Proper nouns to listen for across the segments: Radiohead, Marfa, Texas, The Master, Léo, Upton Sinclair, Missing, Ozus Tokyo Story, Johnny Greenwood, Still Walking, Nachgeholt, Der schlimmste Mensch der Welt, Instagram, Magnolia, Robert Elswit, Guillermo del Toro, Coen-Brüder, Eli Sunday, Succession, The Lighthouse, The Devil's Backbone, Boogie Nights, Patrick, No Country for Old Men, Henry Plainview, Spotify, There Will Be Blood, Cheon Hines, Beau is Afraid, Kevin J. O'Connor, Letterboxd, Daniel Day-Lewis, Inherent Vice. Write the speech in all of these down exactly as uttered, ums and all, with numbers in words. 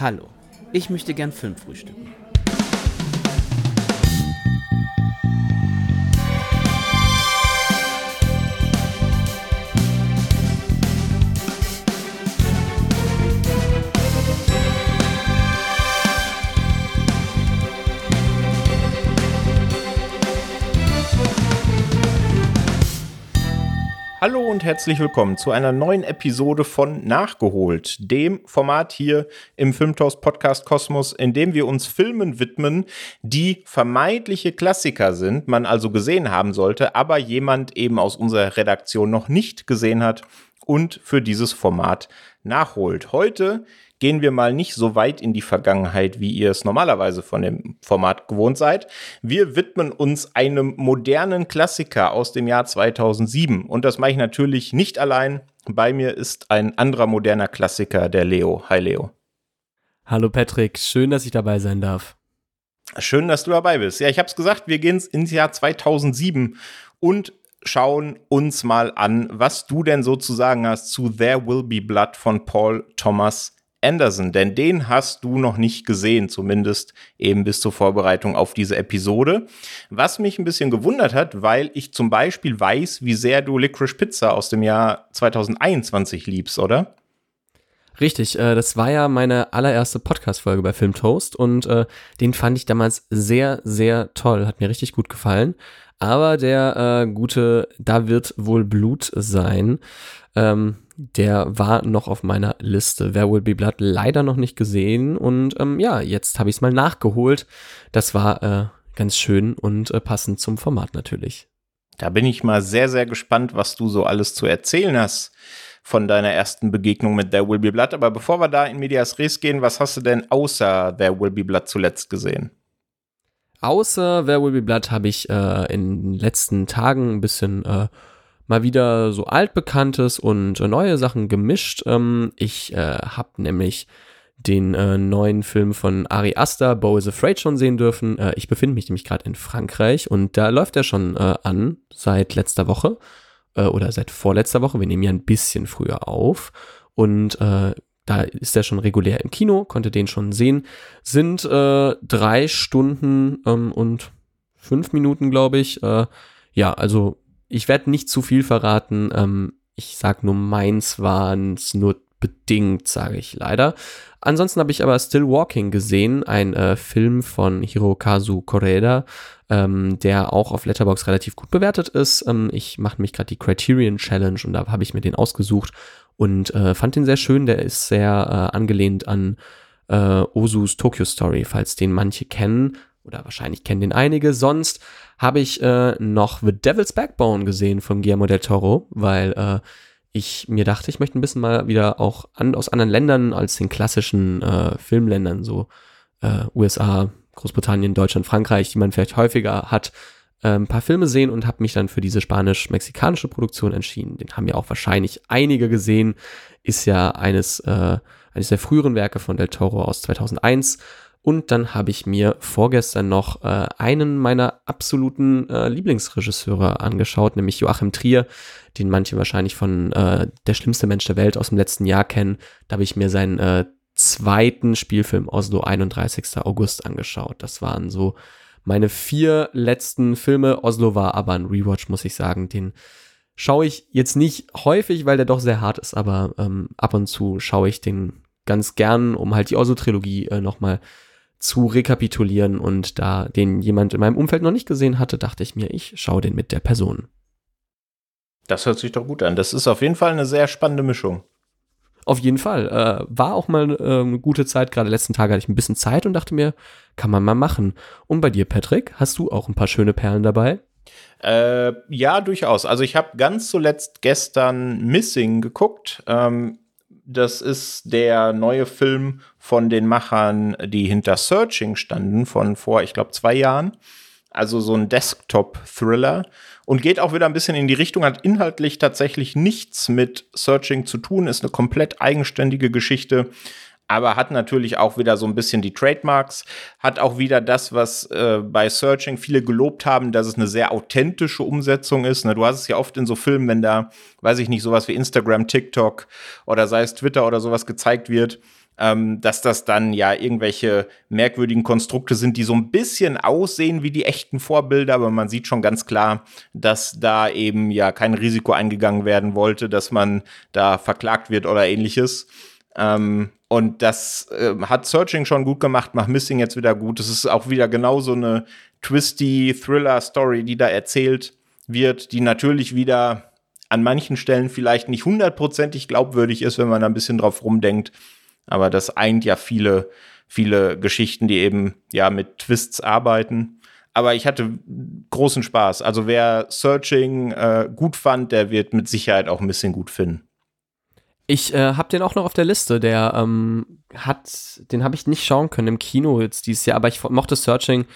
Hallo, ich möchte gern Film frühstücken. Hallo und herzlich willkommen zu einer neuen Episode von Nachgeholt, dem Format hier im Filmtoast Podcast Kosmos, in dem wir uns Filmen widmen, die vermeintliche Klassiker sind, man also gesehen haben sollte, aber jemand eben aus unserer Redaktion noch nicht gesehen hat und für dieses Format nachholt. Heute gehen wir mal nicht so weit in die Vergangenheit, wie ihr es normalerweise von dem Format gewohnt seid. Wir widmen uns einem modernen Klassiker aus dem Jahr zweitausendsieben. Und das mache ich natürlich nicht allein. Bei mir ist ein anderer moderner Klassiker, der Léo. Hi, Léo. Hallo, Patrick. Schön, dass ich dabei sein darf. Schön, dass du dabei bist. Ja, ich habe es gesagt, wir gehen ins Jahr zweitausendsieben und schauen uns mal an, was du denn sozusagen hast zu There Will Be Blood von Paul Thomas Anderson, denn den hast du noch nicht gesehen, zumindest eben bis zur Vorbereitung auf diese Episode. Was mich ein bisschen gewundert hat, weil ich zum Beispiel weiß, wie sehr du Licorice Pizza aus dem Jahr zweitausendeinundzwanzig liebst, oder? Richtig, äh, das war ja meine allererste Podcast-Folge bei Filmtoast und äh, den fand ich damals sehr, sehr toll, hat mir richtig gut gefallen. Aber der äh, gute, da wird wohl Blut sein, ähm, der war noch auf meiner Liste. There Will Be Blood leider noch nicht gesehen und ähm, ja, jetzt habe ich es mal nachgeholt. Das war äh, ganz schön und äh, passend zum Format natürlich. Da bin ich mal sehr, sehr gespannt, was du so alles zu erzählen hast von deiner ersten Begegnung mit There Will Be Blood. Aber bevor wir da in Medias Res gehen, was hast du denn außer There Will Be Blood zuletzt gesehen? Außer There Will Be Blood habe ich äh, in den letzten Tagen ein bisschen äh, mal wieder so altbekanntes und neue Sachen gemischt. Ähm, ich äh, habe nämlich den äh, neuen Film von Ari Aster, Beau is Afraid, schon sehen dürfen. Äh, ich befinde mich nämlich gerade in Frankreich und da läuft er schon äh, an seit letzter Woche äh, oder seit vorletzter Woche. Wir nehmen ja ein bisschen früher auf und äh, da ist er schon regulär im Kino, konnte den schon sehen. Sind äh, drei Stunden ähm, und fünf Minuten, glaube ich. Äh, ja, also ich werde nicht zu viel verraten. Ähm, ich sag nur, meins waren es nur bedingt, sage ich leider. Ansonsten habe ich aber Still Walking gesehen, ein äh, Film von Hirokazu Koreeda, ähm, der auch auf Letterboxd relativ gut bewertet ist. Ähm, ich mache mich gerade die Criterion Challenge und da habe ich mir den ausgesucht und äh, fand den sehr schön. Der ist sehr äh, angelehnt an äh, Ozus Tokyo Story, falls den manche kennen. Oder wahrscheinlich kennen den einige. Sonst habe ich äh, noch The Devil's Backbone gesehen von Guillermo del Toro, weil äh, ich mir dachte, ich möchte ein bisschen mal wieder auch an, aus anderen Ländern als den klassischen äh, Filmländern, so äh, U S A, Großbritannien, Deutschland, Frankreich, die man vielleicht häufiger hat, äh, ein paar Filme sehen und habe mich dann für diese spanisch-mexikanische Produktion entschieden. Den haben ja auch wahrscheinlich einige gesehen. Ist ja eines, äh, eines der früheren Werke von del Toro aus zweitausendeins. Und dann habe ich mir vorgestern noch äh, einen meiner absoluten äh, Lieblingsregisseure angeschaut, nämlich Joachim Trier, den manche wahrscheinlich von äh, Der schlimmste Mensch der Welt aus dem letzten Jahr kennen. Da habe ich mir seinen äh, zweiten Spielfilm Oslo, einunddreißigster August, angeschaut. Das waren so meine vier letzten Filme. Oslo war aber ein Rewatch, muss ich sagen. Den schaue ich jetzt nicht häufig, weil der doch sehr hart ist, aber ähm, ab und zu schaue ich den ganz gern, um halt die Oslo-Trilogie äh, nochmal zu rekapitulieren, und da den jemand in meinem Umfeld noch nicht gesehen hatte, dachte ich mir, ich schaue den mit der Person. Das hört sich doch gut an. Das ist auf jeden Fall eine sehr spannende Mischung. Auf jeden Fall. Äh, war auch mal äh, eine gute Zeit. Gerade letzten Tag hatte ich ein bisschen Zeit und dachte mir, kann man mal machen. Und bei dir, Patrick, hast du auch ein paar schöne Perlen dabei? Äh, ja, durchaus. Also ich habe ganz zuletzt gestern Missing geguckt. Ähm, Das ist der neue Film von den Machern, die hinter Searching standen, von vor, ich glaube, zwei Jahren. Also so ein Desktop-Thriller. Und geht auch wieder ein bisschen in die Richtung, hat inhaltlich tatsächlich nichts mit Searching zu tun, ist eine komplett eigenständige Geschichte. Aber hat natürlich auch wieder so ein bisschen die Trademarks, hat auch wieder das, was äh, bei Searching viele gelobt haben, dass es eine sehr authentische Umsetzung ist. Ne, du hast es ja oft in so Filmen, wenn da, weiß ich nicht, sowas wie Instagram, TikTok oder sei es Twitter oder sowas gezeigt wird, ähm, dass das dann ja irgendwelche merkwürdigen Konstrukte sind, die so ein bisschen aussehen wie die echten Vorbilder, aber man sieht schon ganz klar, dass da eben ja kein Risiko eingegangen werden wollte, dass man da verklagt wird oder ähnliches. Ähm, und das äh, hat Searching schon gut gemacht, macht Missing jetzt wieder gut. Es ist auch wieder genau so eine twisty Thriller-Story, die da erzählt wird, die natürlich wieder an manchen Stellen vielleicht nicht hundertprozentig glaubwürdig ist, wenn man da ein bisschen drauf rumdenkt. Aber das eint ja viele, viele Geschichten, die eben ja mit Twists arbeiten. Aber ich hatte großen Spaß. Also wer Searching äh, gut fand, der wird mit Sicherheit auch Missing gut finden. Ich äh, habe den auch noch auf der Liste, der ähm, hat, den habe ich nicht schauen können im Kino jetzt dieses Jahr, aber ich mochte Searching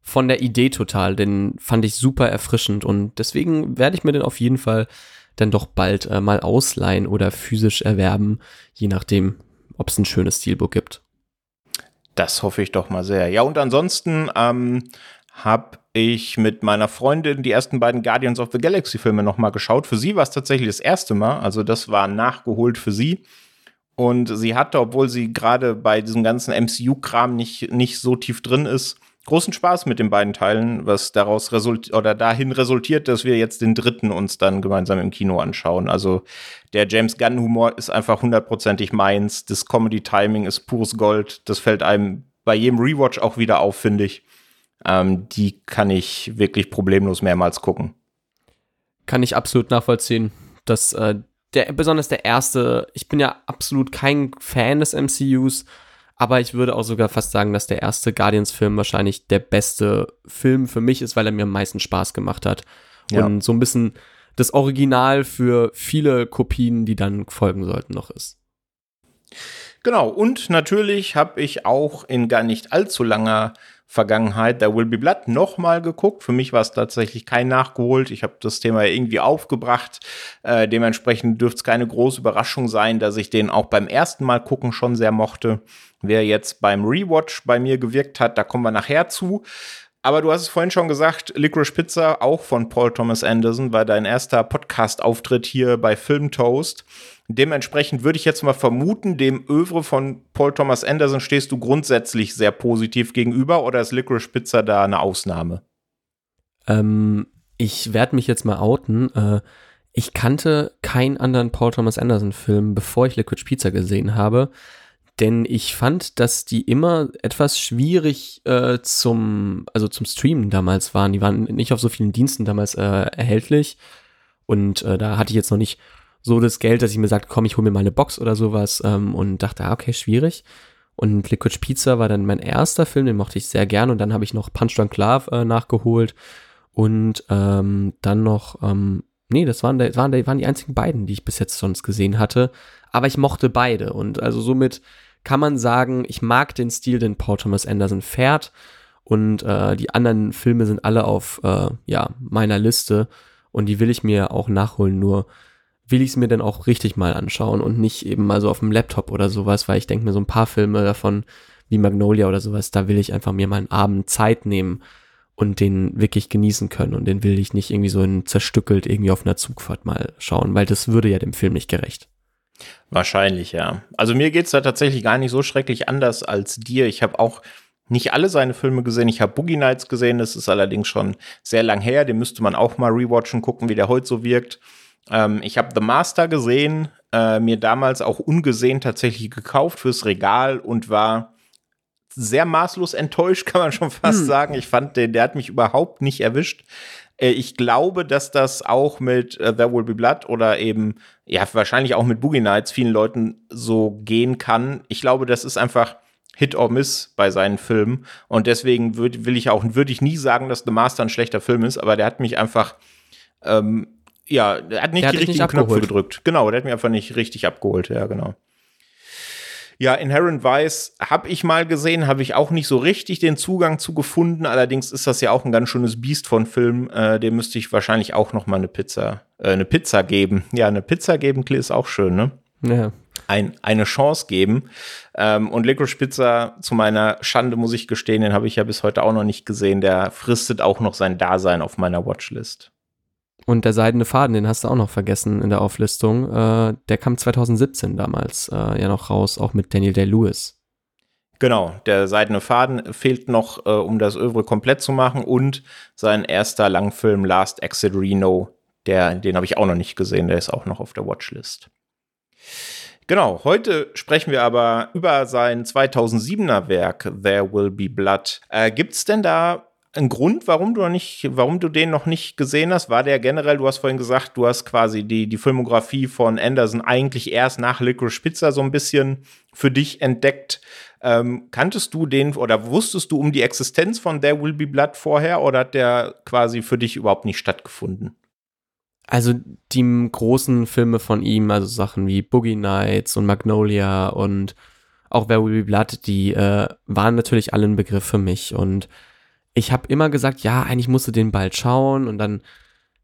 von der Idee total, den fand ich super erfrischend und deswegen werde ich mir den auf jeden Fall dann doch bald äh, mal ausleihen oder physisch erwerben, je nachdem, ob es ein schönes Steelbook gibt. Das hoffe ich doch mal sehr. Ja, und ansonsten ähm, habe ich mit meiner Freundin die ersten beiden Guardians of the Galaxy-Filme nochmal geschaut. Für sie war es tatsächlich das erste Mal, also das war nachgeholt für sie. Und sie hatte, obwohl sie gerade bei diesem ganzen M C U-Kram nicht, nicht so tief drin ist, großen Spaß mit den beiden Teilen, was daraus resultiert oder dahin resultiert, dass wir jetzt den dritten uns dann gemeinsam im Kino anschauen. Also der James Gunn-Humor ist einfach hundertprozentig meins. Das Comedy-Timing ist pures Gold. Das fällt einem bei jedem Rewatch auch wieder auf, finde ich. Ähm, die kann ich wirklich problemlos mehrmals gucken. Kann ich absolut nachvollziehen, dass äh, der, besonders der erste, ich bin ja absolut kein Fan des M C Us, aber ich würde auch sogar fast sagen, dass der erste Guardians-Film wahrscheinlich der beste Film für mich ist, weil er mir am meisten Spaß gemacht hat. Ja. Und so ein bisschen das Original für viele Kopien, die dann folgen sollten, noch ist. Genau, und natürlich habe ich auch in gar nicht allzu langer Vergangenheit There Will Be Blood nochmal geguckt. Für mich war es tatsächlich kein Nachgeholt. Ich habe das Thema irgendwie aufgebracht. Äh, dementsprechend dürfte es keine große Überraschung sein, dass ich den auch beim ersten Mal gucken schon sehr mochte. Wer jetzt beim Rewatch bei mir gewirkt hat, da kommen wir nachher zu. Aber du hast es vorhin schon gesagt, Licorice Pizza, auch von Paul Thomas Anderson, war dein erster Podcast-Auftritt hier bei Filmtoast. Dementsprechend würde ich jetzt mal vermuten, dem Œuvre von Paul Thomas Anderson stehst du grundsätzlich sehr positiv gegenüber oder ist Licorice Pizza da eine Ausnahme? Ähm, ich werde mich jetzt mal outen. Äh, ich kannte keinen anderen Paul Thomas Anderson-Film, bevor ich Licorice Pizza gesehen habe, denn ich fand, dass die immer etwas schwierig äh, zum, also zum Streamen damals waren. Die waren nicht auf so vielen Diensten damals äh, erhältlich und äh, da hatte ich jetzt noch nicht so das Geld, dass ich mir sagte, komm, ich hole mir mal eine Box oder sowas ähm, und dachte, ah, okay, schwierig. Und Licorice Pizza war dann mein erster Film, den mochte ich sehr gern und dann habe ich noch Punch Drunk Love äh, nachgeholt und ähm, dann noch, ähm, nee, das waren, das waren, das waren die einzigen beiden, die ich bis jetzt sonst gesehen hatte, aber ich mochte beide und also somit kann man sagen, ich mag den Stil, den Paul Thomas Anderson fährt und äh, die anderen Filme sind alle auf äh, ja, meiner Liste und die will ich mir auch nachholen, nur will ich es mir dann auch richtig mal anschauen und nicht eben mal so auf dem Laptop oder sowas, weil ich denke mir so ein paar Filme davon wie Magnolia oder sowas, da will ich einfach mir mal einen Abend Zeit nehmen und den wirklich genießen können und den will ich nicht irgendwie so in zerstückelt irgendwie auf einer Zugfahrt mal schauen, weil das würde ja dem Film nicht gerecht. Wahrscheinlich, ja. Also mir geht's da tatsächlich gar nicht so schrecklich anders als dir. Ich habe auch nicht alle seine Filme gesehen. Ich habe Boogie Nights gesehen, das ist allerdings schon sehr lang her. Den müsste man auch mal rewatchen, gucken, wie der heute so wirkt. Ähm, ich habe The Master gesehen, äh, mir damals auch ungesehen tatsächlich gekauft fürs Regal und war sehr maßlos enttäuscht, kann man schon fast hm. sagen. Ich fand, den, der hat mich überhaupt nicht erwischt. Äh, ich glaube, dass das auch mit äh, There Will Be Blood oder eben, ja, wahrscheinlich auch mit Boogie Nights vielen Leuten so gehen kann. Ich glaube, das ist einfach Hit or Miss bei seinen Filmen. Und deswegen würd, will ich auch, würde ich nie sagen, dass The Master ein schlechter Film ist, aber der hat mich einfach, ähm, ja, er hat nicht der die hat richtigen nicht Knöpfe gedrückt. Genau, der hat mich einfach nicht richtig abgeholt, ja, genau. Ja, Inherent Vice habe ich mal gesehen, habe ich auch nicht so richtig den Zugang zu gefunden. Allerdings ist das ja auch ein ganz schönes Biest von Film. Äh, dem müsste ich wahrscheinlich auch noch mal eine Pizza, äh, eine Pizza geben. Ja, eine Pizza geben, Klee, ist auch schön, ne? Ja. Ein, eine Chance geben. Ähm, und Licorice Pizza, zu meiner Schande muss ich gestehen, den habe ich ja bis heute auch noch nicht gesehen. Der fristet auch noch sein Dasein auf meiner Watchlist. Und Der seidene Faden, den hast du auch noch vergessen in der Auflistung. Äh, der kam zwanzig siebzehn damals äh, ja noch raus, auch mit Daniel Day-Lewis. Genau, Der seidene Faden fehlt noch, äh, um das Övre komplett zu machen. Und sein erster Langfilm Last Exit Reno, der, den habe ich auch noch nicht gesehen, der ist auch noch auf der Watchlist. Genau, heute sprechen wir aber über sein zweitausendsiebener Werk There Will Be Blood. Äh, gibt's denn da ein Grund, warum du noch nicht, warum du den noch nicht gesehen hast? War der generell, du hast vorhin gesagt, du hast quasi die, die Filmografie von Anderson eigentlich erst nach Licorice Pizza so ein bisschen für dich entdeckt. Ähm, kanntest du den oder wusstest du um die Existenz von There Will Be Blood vorher oder hat der quasi für dich überhaupt nicht stattgefunden? Also die großen Filme von ihm, also Sachen wie Boogie Nights und Magnolia und auch There Will Be Blood, die äh, waren natürlich alle ein Begriff für mich und ich habe immer gesagt, ja, eigentlich musst du den bald schauen und dann,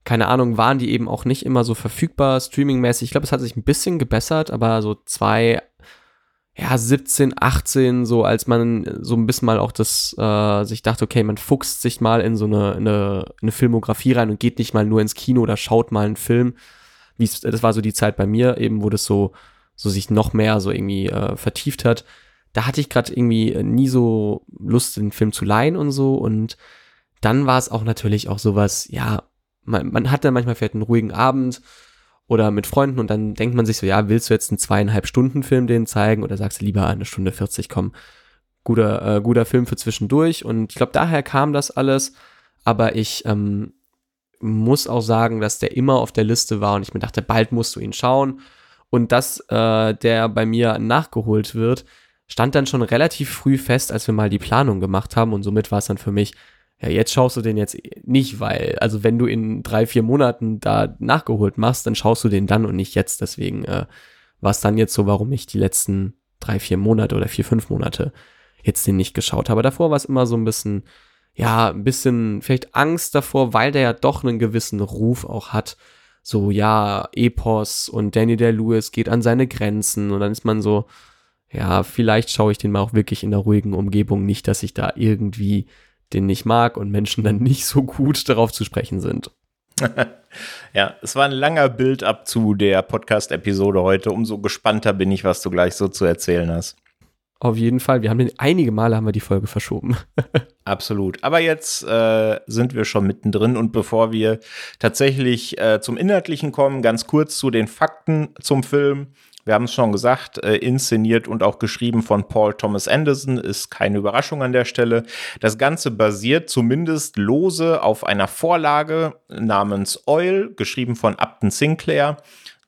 keine Ahnung, waren die eben auch nicht immer so verfügbar, streamingmäßig. Ich glaube, es hat sich ein bisschen gebessert, aber so zwei, ja, siebzehn, achtzehn, so als man so ein bisschen mal auch das, äh, sich dachte, okay, man fuchst sich mal in so eine, eine, eine Filmografie rein und geht nicht mal nur ins Kino oder schaut mal einen Film. Wie's, das war so die Zeit bei mir eben, wo das so, so sich noch mehr so irgendwie äh, vertieft hat. Da hatte ich gerade irgendwie nie so Lust, den Film zu leihen und so. Und dann war es auch natürlich auch sowas, ja, man, man hat dann manchmal vielleicht einen ruhigen Abend oder mit Freunden und dann denkt man sich so, ja, willst du jetzt einen zweieinhalb Stunden Film denen zeigen oder sagst du lieber eine Stunde vierzig, komm, guter, äh, guter Film für zwischendurch. Und ich glaube, daher kam das alles. Aber ich ähm, muss auch sagen, dass der immer auf der Liste war und ich mir dachte, bald musst du ihn schauen. Und dass äh, der bei mir nachgeholt wird, stand dann schon relativ früh fest, als wir mal die Planung gemacht haben und somit war es dann für mich, ja, jetzt schaust du den jetzt nicht, weil, also wenn du in drei, vier Monaten da nachgeholt machst, dann schaust du den dann und nicht jetzt, deswegen äh, war es dann jetzt so, warum ich die letzten drei, vier Monate oder vier, fünf Monate jetzt den nicht geschaut habe. Davor war es immer so ein bisschen, ja, ein bisschen vielleicht Angst davor, weil der ja doch einen gewissen Ruf auch hat, so, ja, Epos und Daniel Day-Lewis geht an seine Grenzen und dann ist man so, ja, vielleicht schaue ich den mal auch wirklich in der ruhigen Umgebung, nicht, dass ich da irgendwie den nicht mag und Menschen dann nicht so gut darauf zu sprechen sind. Ja, es war ein langer Build-up zu der Podcast-Episode heute. Umso gespannter bin ich, was du gleich so zu erzählen hast. Auf jeden Fall. Wir haben den, einige Male haben wir die Folge verschoben. Absolut. Aber jetzt äh, sind wir schon mittendrin. Und bevor wir tatsächlich äh, zum Inhaltlichen kommen, ganz kurz zu den Fakten zum Film. Wir haben es schon gesagt, äh, inszeniert und auch geschrieben von Paul Thomas Anderson, ist keine Überraschung an der Stelle. Das Ganze basiert zumindest lose auf einer Vorlage namens Oil, geschrieben von Upton Sinclair.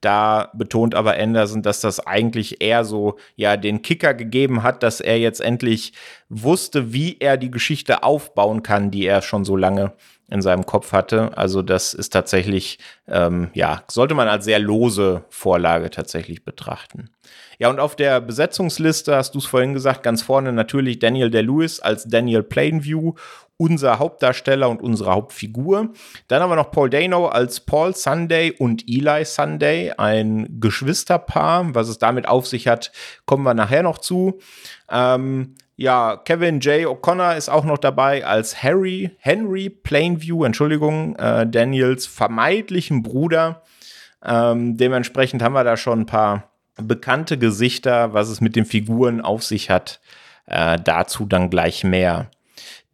Da betont aber Anderson, dass das eigentlich eher so, ja, den Kicker gegeben hat, dass er jetzt endlich wusste, wie er die Geschichte aufbauen kann, die er schon so lange in seinem Kopf hatte. Also das ist tatsächlich, ähm, ja, sollte man als sehr lose Vorlage tatsächlich betrachten. Ja, und auf der Besetzungsliste, hast du es vorhin gesagt, ganz vorne natürlich Daniel Day-Lewis als Daniel Plainview, unser Hauptdarsteller und unsere Hauptfigur. Dann haben wir noch Paul Dano als Paul Sunday und Eli Sunday, ein Geschwisterpaar. Was es damit auf sich hat, kommen wir nachher noch zu. Ähm, Ja, Kevin J. O'Connor ist auch noch dabei als Harry, Henry Plainview, Entschuldigung, äh, Daniels vermeintlichen Bruder. Ähm, dementsprechend haben wir da schon ein paar bekannte Gesichter, was es mit den Figuren auf sich hat. Äh, dazu dann gleich mehr.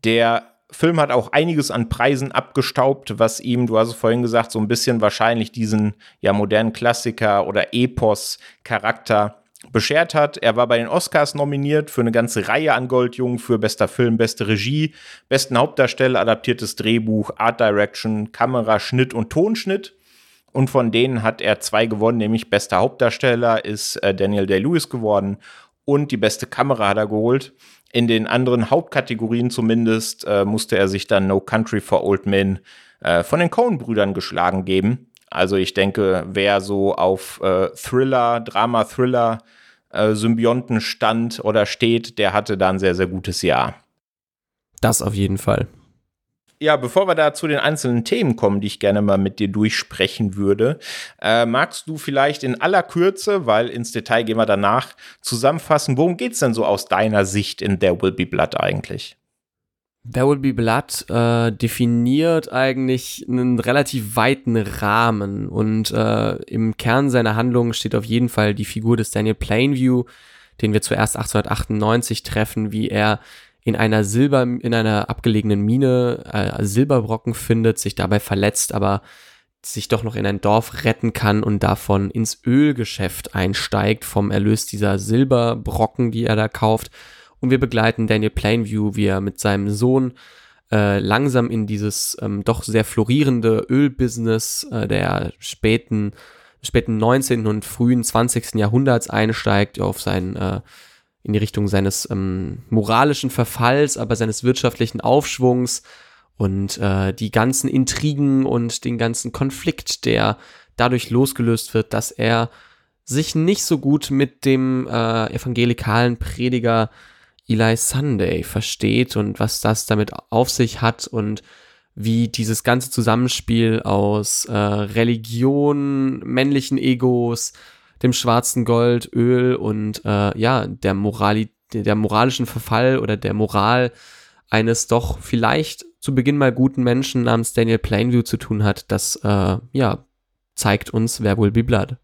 Der Film hat auch einiges an Preisen abgestaubt, was ihm, du hast es vorhin gesagt, so ein bisschen wahrscheinlich diesen, ja, modernen Klassiker oder Epos-Charakter beschert hat. Er war bei den Oscars nominiert für eine ganze Reihe an Goldjungen, für bester Film, beste Regie, besten Hauptdarsteller, adaptiertes Drehbuch, Art Direction, Kamera, Schnitt und Tonschnitt. Und von denen hat er zwei gewonnen, nämlich bester Hauptdarsteller ist Daniel Day-Lewis geworden und die beste Kamera hat er geholt. In den anderen Hauptkategorien zumindest äh, musste er sich dann No Country for Old Men äh, von den Coen-Brüdern geschlagen geben. Also ich denke, wer so auf äh, Thriller, Drama-Thriller, äh, Symbionten stand oder steht, der hatte da ein sehr, sehr gutes Jahr. Das auf jeden Fall. Ja, bevor wir da zu den einzelnen Themen kommen, die ich gerne mal mit dir durchsprechen würde, äh, magst du vielleicht in aller Kürze, weil ins Detail gehen wir danach, zusammenfassen, worum geht's denn so aus deiner Sicht in There Will Be Blood eigentlich? There Will Be Blood äh, definiert eigentlich einen relativ weiten Rahmen und äh, im Kern seiner Handlung steht auf jeden Fall die Figur des Daniel Plainview, den wir zuerst achtzehnhundertachtundneunzig treffen, wie er in einer Silber in einer abgelegenen Mine äh, Silberbrocken findet, sich dabei verletzt, aber sich doch noch in ein Dorf retten kann und davon ins Ölgeschäft einsteigt vom Erlös dieser Silberbrocken, die er da kauft. Und wir begleiten Daniel Plainview, wie er mit seinem Sohn äh, langsam in dieses ähm, doch sehr florierende Ölbusiness äh, der späten, späten neunzehnten und frühen zwanzigsten Jahrhunderts einsteigt, auf sein, äh, in die Richtung seines ähm, moralischen Verfalls, aber seines wirtschaftlichen Aufschwungs und äh, die ganzen Intrigen und den ganzen Konflikt, der dadurch losgelöst wird, dass er sich nicht so gut mit dem äh, evangelikalen Prediger Eli Sunday versteht und was das damit auf sich hat und wie dieses ganze Zusammenspiel aus äh, Religion, männlichen Egos, dem schwarzen Gold, Öl und äh, ja, der Morali- der moralischen Verfall oder der Moral eines doch vielleicht zu Beginn mal guten Menschen namens Daniel Plainview zu tun hat, das äh, ja, zeigt uns There Will Be Blood.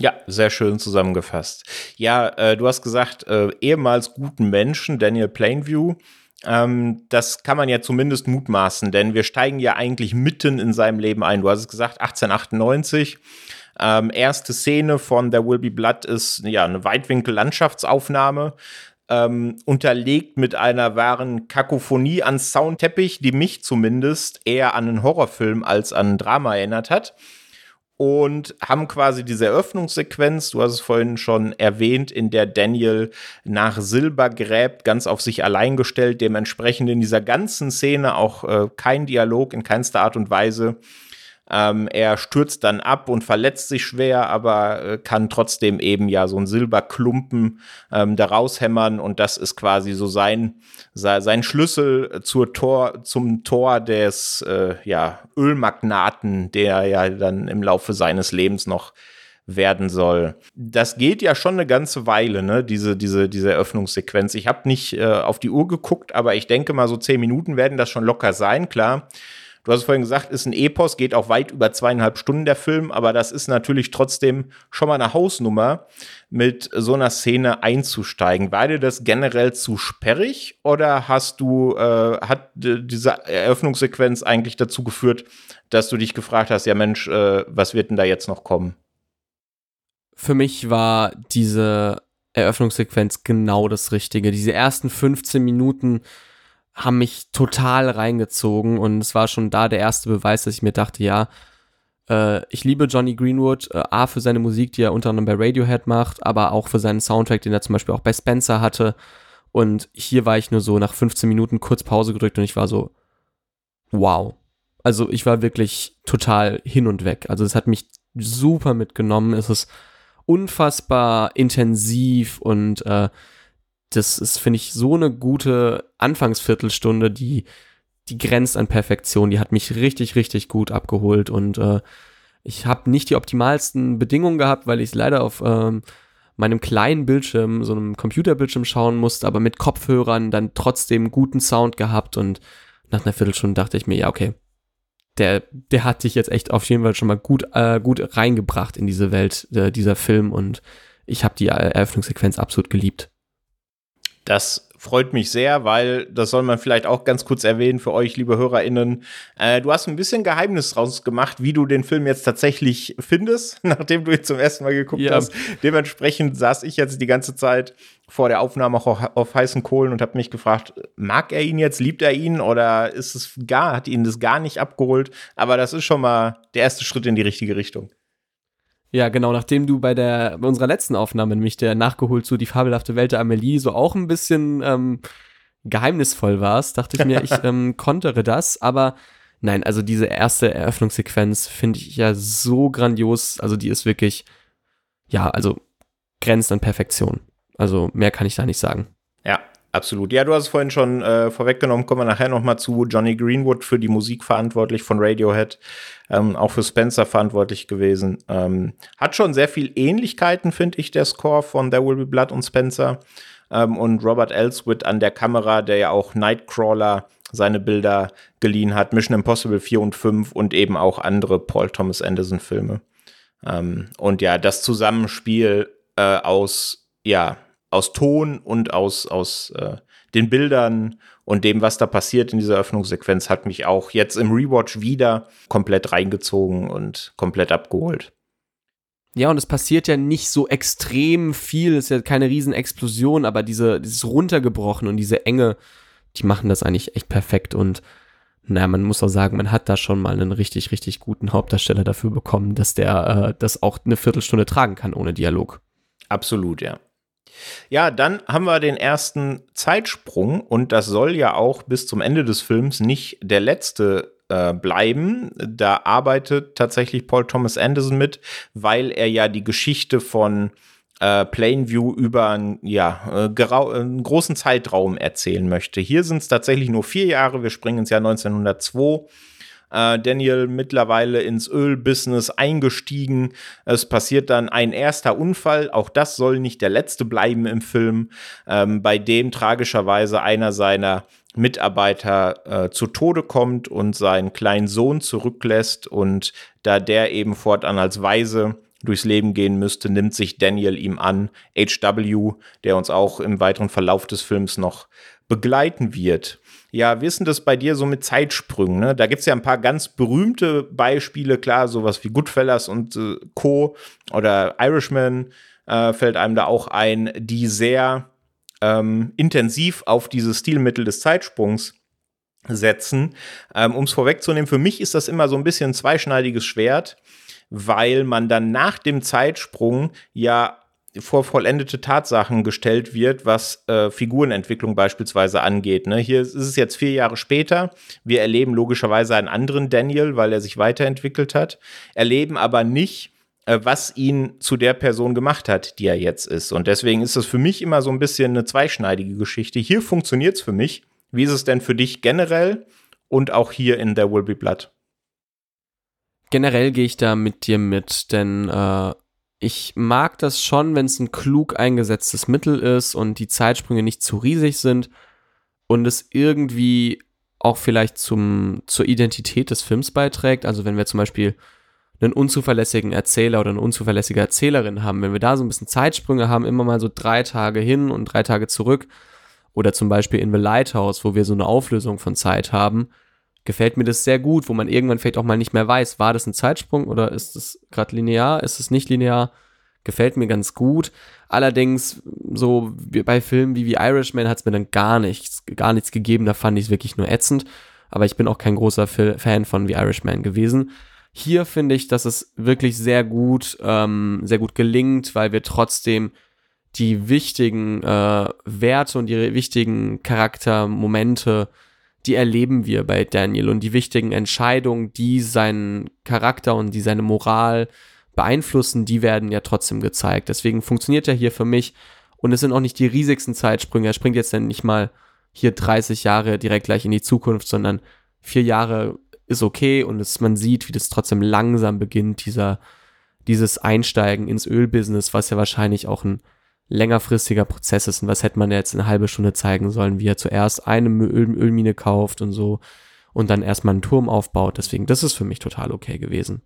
Ja, sehr schön zusammengefasst. Ja, äh, du hast gesagt, äh, ehemals guten Menschen, Daniel Plainview, ähm, das kann man ja zumindest mutmaßen, denn wir steigen ja eigentlich mitten in seinem Leben ein. Du hast es gesagt, achtzehnhundertachtundneunzig, ähm, erste Szene von There Will Be Blood ist ja eine Weitwinkel-Landschaftsaufnahme, ähm, unterlegt mit einer wahren Kakophonie an Soundteppich, die mich zumindest eher an einen Horrorfilm als an ein Drama erinnert hat. Und haben quasi diese Eröffnungssequenz, du hast es vorhin schon erwähnt, in der Daniel nach Silber gräbt, ganz auf sich allein gestellt, dementsprechend in dieser ganzen Szene auch äh, kein Dialog, in keinster Art und Weise. Ähm, er stürzt dann ab und verletzt sich schwer, aber äh, kann trotzdem eben ja so einen Silberklumpen ähm, daraus hämmern und das ist quasi so sein, sein Schlüssel zur Tor, zum Tor des äh, ja, Ölmagnaten, der ja dann im Laufe seines Lebens noch werden soll. Das geht ja schon eine ganze Weile, ne? Diese, diese, diese Eröffnungssequenz. Ich habe nicht äh, auf die Uhr geguckt, aber ich denke mal so zehn Minuten werden das schon locker sein, klar. Du hast vorhin gesagt, ist ein Epos, geht auch weit über zweieinhalb Stunden der Film, aber das ist natürlich trotzdem schon mal eine Hausnummer, mit so einer Szene einzusteigen. War dir das generell zu sperrig oder hast du, äh, hat diese Eröffnungssequenz eigentlich dazu geführt, dass du dich gefragt hast, ja Mensch, äh, was wird denn da jetzt noch kommen? Für mich war diese Eröffnungssequenz genau das Richtige. Diese ersten fünfzehn Minuten haben mich total reingezogen und es war schon da der erste Beweis, dass ich mir dachte, ja, äh, ich liebe Johnny Greenwood, äh, A, für seine Musik, die er unter anderem bei Radiohead macht, aber auch für seinen Soundtrack, den er zum Beispiel auch bei Spencer hatte und hier war ich nur so nach fünfzehn Minuten kurz Pause gedrückt und ich war so, wow. Also ich war wirklich total hin und weg. Also es hat mich super mitgenommen, es ist unfassbar intensiv und äh, das ist, finde ich, so eine gute Anfangsviertelstunde, die, die grenzt an Perfektion. Die hat mich richtig, richtig gut abgeholt. Und äh, ich habe nicht die optimalsten Bedingungen gehabt, weil ich es leider auf ähm, meinem kleinen Bildschirm, so einem Computerbildschirm schauen musste, aber mit Kopfhörern dann trotzdem guten Sound gehabt. Und nach einer Viertelstunde dachte ich mir, ja, okay, der, der hat dich jetzt echt auf jeden Fall schon mal gut, äh, gut reingebracht in diese Welt, äh, dieser Film. Und ich habe die Eröffnungssequenz absolut geliebt. Das freut mich sehr, weil, das soll man vielleicht auch ganz kurz erwähnen für euch, liebe HörerInnen, äh, du hast ein bisschen Geheimnis draus gemacht, wie du den Film jetzt tatsächlich findest, nachdem du ihn zum ersten Mal geguckt ja. hast. Dementsprechend saß ich jetzt die ganze Zeit vor der Aufnahme auch auf heißen Kohlen und habe mich gefragt, mag er ihn jetzt, liebt er ihn oder ist es gar, hat ihn das gar nicht abgeholt? Aber das ist schon mal der erste Schritt in die richtige Richtung. Ja, genau, nachdem du bei der bei unserer letzten Aufnahme, nämlich der Nachgeholt zu Die fabelhafte Welt der Amelie, so auch ein bisschen ähm, geheimnisvoll warst, dachte ich mir, ich ähm, kontere das. Aber nein, also diese erste Eröffnungssequenz finde ich ja so grandios. Also die ist wirklich, ja, also grenzt an Perfektion. Also mehr kann ich da nicht sagen. Ja. Absolut. Ja, du hast es vorhin schon äh, vorweggenommen, kommen wir nachher nochmal zu. Johnny Greenwood für die Musik verantwortlich von Radiohead, ähm, auch für Spencer verantwortlich gewesen. Ähm, hat schon sehr viel Ähnlichkeiten, finde ich, der Score von There Will Be Blood und Spencer. Ähm, und Robert Elswit an der Kamera, der ja auch Nightcrawler seine Bilder geliehen hat, Mission Impossible vier und fünf und eben auch andere Paul Thomas Anderson Filme. Ähm, und ja, das Zusammenspiel äh, aus, ja, aus Ton und aus, aus äh, den Bildern und dem, was da passiert in dieser Eröffnungssequenz, hat mich auch jetzt im Rewatch wieder komplett reingezogen und komplett abgeholt. Ja, und es passiert ja nicht so extrem viel, es ist ja keine riesen Explosion, aber diese, dieses Runtergebrochen und diese Enge, die machen das eigentlich echt perfekt. Und naja, man muss auch sagen, man hat da schon mal einen richtig, richtig guten Hauptdarsteller dafür bekommen, dass der äh, das auch eine Viertelstunde tragen kann ohne Dialog. Absolut, ja. Ja, dann haben wir den ersten Zeitsprung und das soll ja auch bis zum Ende des Films nicht der letzte äh, bleiben. Da arbeitet tatsächlich Paul Thomas Anderson mit, weil er ja die Geschichte von äh, Plainview über ja, äh, gerau- einen großen Zeitraum erzählen möchte. Hier sind es tatsächlich nur vier Jahre, wir springen ins Jahr neunzehnhundertzwei. Daniel mittlerweile ins Ölbusiness eingestiegen. Es passiert dann ein erster Unfall. Auch das soll nicht der letzte bleiben im Film, ähm, bei dem tragischerweise einer seiner Mitarbeiter äh, zu Tode kommt und seinen kleinen Sohn zurücklässt. Und da der eben fortan als Waise durchs Leben gehen müsste, nimmt sich Daniel ihm an, H W, der uns auch im weiteren Verlauf des Films noch begleiten wird. Ja, wie ist denn das bei dir so mit Zeitsprüngen? Ne? Da gibt es ja ein paar ganz berühmte Beispiele, klar, sowas wie Goodfellas und äh, Co. oder Irishman äh, fällt einem da auch ein, die sehr ähm, intensiv auf diese Stilmittel des Zeitsprungs setzen. Ähm, um es vorwegzunehmen, für mich ist das immer so ein bisschen ein zweischneidiges Schwert, weil man dann nach dem Zeitsprung ja vor vollendete Tatsachen gestellt wird, was äh, Figurenentwicklung beispielsweise angeht. Ne? Hier ist es jetzt vier Jahre später. Wir erleben logischerweise einen anderen Daniel, weil er sich weiterentwickelt hat, erleben aber nicht, äh, was ihn zu der Person gemacht hat, die er jetzt ist. Und deswegen ist das für mich immer so ein bisschen eine zweischneidige Geschichte. Hier funktioniert es für mich. Wie ist es denn für dich generell und auch hier in There Will Be Blood? Generell gehe ich da mit dir mit, denn äh ich mag das schon, wenn es ein klug eingesetztes Mittel ist und die Zeitsprünge nicht zu riesig sind und es irgendwie auch vielleicht zum, zur Identität des Films beiträgt. Also wenn wir zum Beispiel einen unzuverlässigen Erzähler oder eine unzuverlässige Erzählerin haben, wenn wir da so ein bisschen Zeitsprünge haben, immer mal so drei Tage hin und drei Tage zurück oder zum Beispiel in The Lighthouse, wo wir so eine Auflösung von Zeit haben, gefällt mir das sehr gut, wo man irgendwann vielleicht auch mal nicht mehr weiß, war das ein Zeitsprung oder ist es gerade linear, ist es nicht linear, gefällt mir ganz gut. Allerdings, so bei Filmen wie, wie Irishman hat es mir dann gar nichts, gar nichts gegeben, da fand ich es wirklich nur ätzend, aber ich bin auch kein großer Fan von wie Irishman gewesen. Hier finde ich, dass es wirklich sehr gut, ähm, sehr gut gelingt, weil wir trotzdem die wichtigen äh, Werte und die wichtigen Charaktermomente, die erleben wir bei Daniel und die wichtigen Entscheidungen, die seinen Charakter und die seine Moral beeinflussen, die werden ja trotzdem gezeigt. Deswegen funktioniert er hier für mich und es sind auch nicht die riesigsten Zeitsprünge. Er springt jetzt dann nicht mal hier dreißig Jahre direkt gleich in die Zukunft, sondern vier Jahre ist okay und es, man sieht, wie das trotzdem langsam beginnt, dieser, dieses Einsteigen ins Ölbusiness, was ja wahrscheinlich auch ein längerfristiger Prozess ist und was hätte man jetzt eine halbe Stunde zeigen sollen, wie er zuerst eine Öl- Ölmine kauft und so und dann erstmal einen Turm aufbaut. Deswegen, das ist für mich total okay gewesen.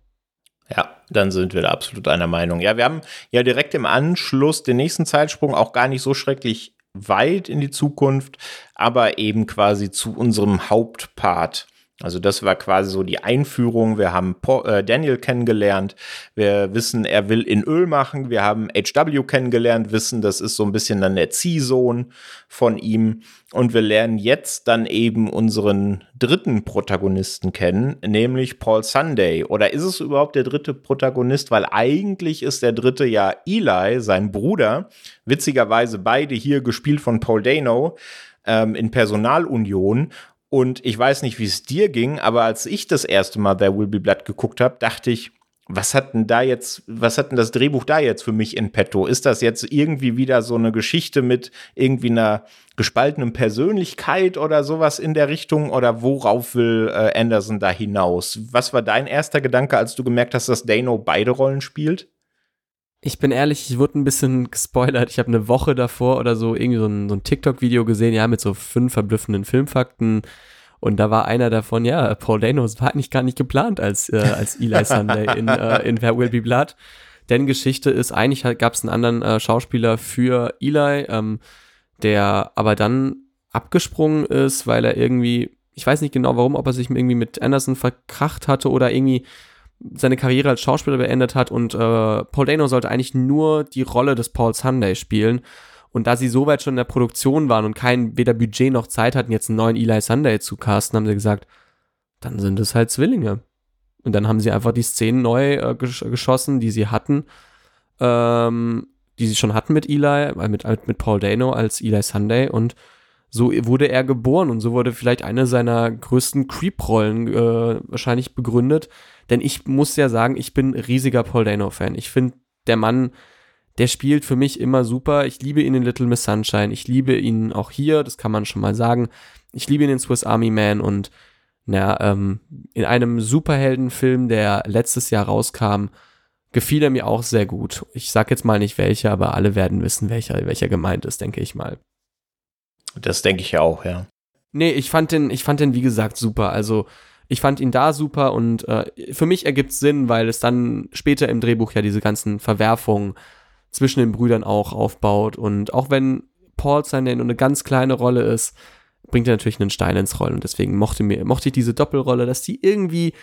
Ja, dann sind wir da absolut einer Meinung. Ja, wir haben ja direkt im Anschluss den nächsten Zeitsprung auch gar nicht so schrecklich weit in die Zukunft, aber eben quasi zu unserem Hauptpart. Also das war quasi so die Einführung. Wir haben Paul, äh, Daniel kennengelernt. Wir wissen, er will in Öl machen. Wir haben H W kennengelernt, wissen, das ist so ein bisschen dann der Ziehsohn von ihm. Und wir lernen jetzt dann eben unseren dritten Protagonisten kennen, nämlich Paul Sunday. Oder ist es überhaupt der dritte Protagonist? Weil eigentlich ist der dritte ja Eli, sein Bruder. Witzigerweise beide hier gespielt von Paul Dano ähm, in Personalunion. Und ich weiß nicht, wie es dir ging, aber als ich das erste Mal There Will Be Blood geguckt habe, dachte ich, was hat denn da jetzt, was hat denn das Drehbuch da jetzt für mich in petto? Ist das jetzt irgendwie wieder so eine Geschichte mit irgendwie einer gespaltenen Persönlichkeit oder sowas in der Richtung? Oder worauf will äh, Anderson da hinaus? Was war dein erster Gedanke, als du gemerkt hast, dass Dano beide Rollen spielt? Ich bin ehrlich, ich wurde ein bisschen gespoilert. Ich habe eine Woche davor oder so irgendwie so ein, so ein TikTok-Video gesehen, ja, mit so fünf verblüffenden Filmfakten Und da war einer davon, ja, Paul Dano, es war eigentlich gar nicht geplant als, äh, als Eli Sunday in, äh, in There Will Be Blood. Denn Geschichte ist, eigentlich gab es einen anderen äh, Schauspieler für Eli, ähm, der aber dann abgesprungen ist, weil er irgendwie, ich weiß nicht genau warum, ob er sich irgendwie mit Anderson verkracht hatte oder irgendwie seine Karriere als Schauspieler beendet hat. Und äh, Paul Dano sollte eigentlich nur die Rolle des Paul Sunday spielen. Und da sie so weit schon in der Produktion waren und kein weder Budget noch Zeit hatten, jetzt einen neuen Eli Sunday zu casten, haben sie gesagt, dann sind es halt Zwillinge. Und dann haben sie einfach die Szenen neu äh, gesch- geschossen, die sie hatten, ähm, die sie schon hatten mit Eli, äh, mit, mit Paul Dano als Eli Sunday. Und so wurde er geboren und so wurde vielleicht eine seiner größten Creep-Rollen äh, wahrscheinlich begründet. Denn ich muss ja sagen, ich bin riesiger Paul Dano-Fan. Ich finde, der Mann, der spielt für mich immer super. Ich liebe ihn in Little Miss Sunshine. Ich liebe ihn auch hier, das kann man schon mal sagen. Ich liebe ihn in Swiss Army Man und na, ähm, in einem Superheldenfilm, der letztes Jahr rauskam, gefiel er mir auch sehr gut. Ich sag jetzt mal nicht welcher, aber alle werden wissen, welcher, welcher gemeint ist, denke ich mal. Das denke ich ja auch, ja. Nee, ich fand den, ich fand den, wie gesagt, super. Also, ich fand ihn da super und äh, für mich ergibt es Sinn, weil es dann später im Drehbuch ja diese ganzen Verwerfungen zwischen den Brüdern auch aufbaut. Und auch wenn Paul Sunday nur eine ganz kleine Rolle ist, bringt er natürlich einen Stein ins Rollen. Und deswegen mochte, mir, mochte ich diese Doppelrolle, dass die irgendwie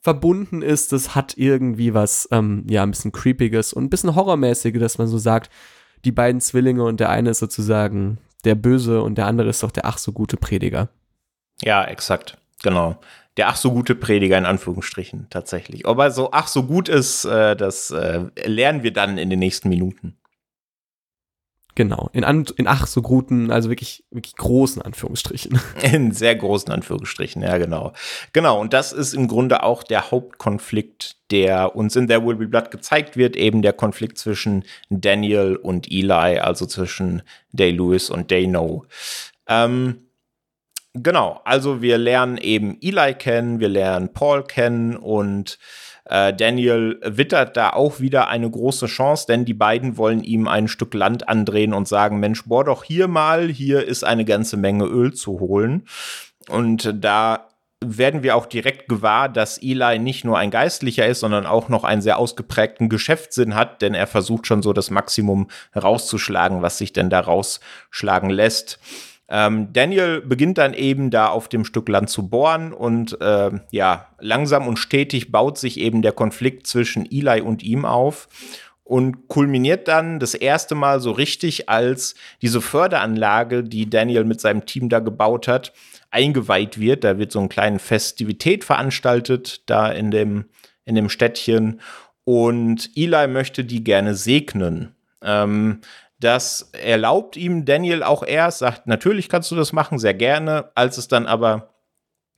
verbunden ist. Das hat irgendwie was, ähm, ja, ein bisschen Creepiges und ein bisschen Horrormäßiges, dass man so sagt, die beiden Zwillinge und der eine ist sozusagen der Böse und der andere ist doch der ach so gute Prediger. Ja, exakt, genau. Der ach so gute Prediger in Anführungsstrichen tatsächlich. Ob er so ach so gut ist, äh, das äh, lernen wir dann in den nächsten Minuten. Genau, in, an, in ach so guten, also wirklich, wirklich großen Anführungsstrichen. In sehr großen Anführungsstrichen, ja genau. Genau, und das ist im Grunde auch der Hauptkonflikt, der uns in There Will Be Blood gezeigt wird, eben der Konflikt zwischen Daniel und Eli, also zwischen Day-Lewis und Dano. Ähm, genau, also wir lernen eben Eli kennen, wir lernen Paul kennen und Daniel wittert da auch wieder eine große Chance, denn die beiden wollen ihm ein Stück Land andrehen und sagen, Mensch, bohr doch hier mal, hier ist eine ganze Menge Öl zu holen. Und da werden wir auch direkt gewahr, dass Eli nicht nur ein Geistlicher ist, sondern auch noch einen sehr ausgeprägten Geschäftssinn hat, denn er versucht schon so das Maximum rauszuschlagen, was sich denn da rausschlagen lässt. Daniel beginnt dann eben da auf dem Stück Land zu bohren und äh, ja, langsam und stetig baut sich eben der Konflikt zwischen Eli und ihm auf und kulminiert dann das erste Mal so richtig, als diese Förderanlage, die Daniel mit seinem Team da gebaut hat, eingeweiht wird. Da wird so eine kleine Festivität veranstaltet, da in dem, in dem Städtchen und Eli möchte die gerne segnen. Ähm, Das erlaubt ihm Daniel auch erst, sagt, natürlich kannst du das machen, sehr gerne. Als es dann aber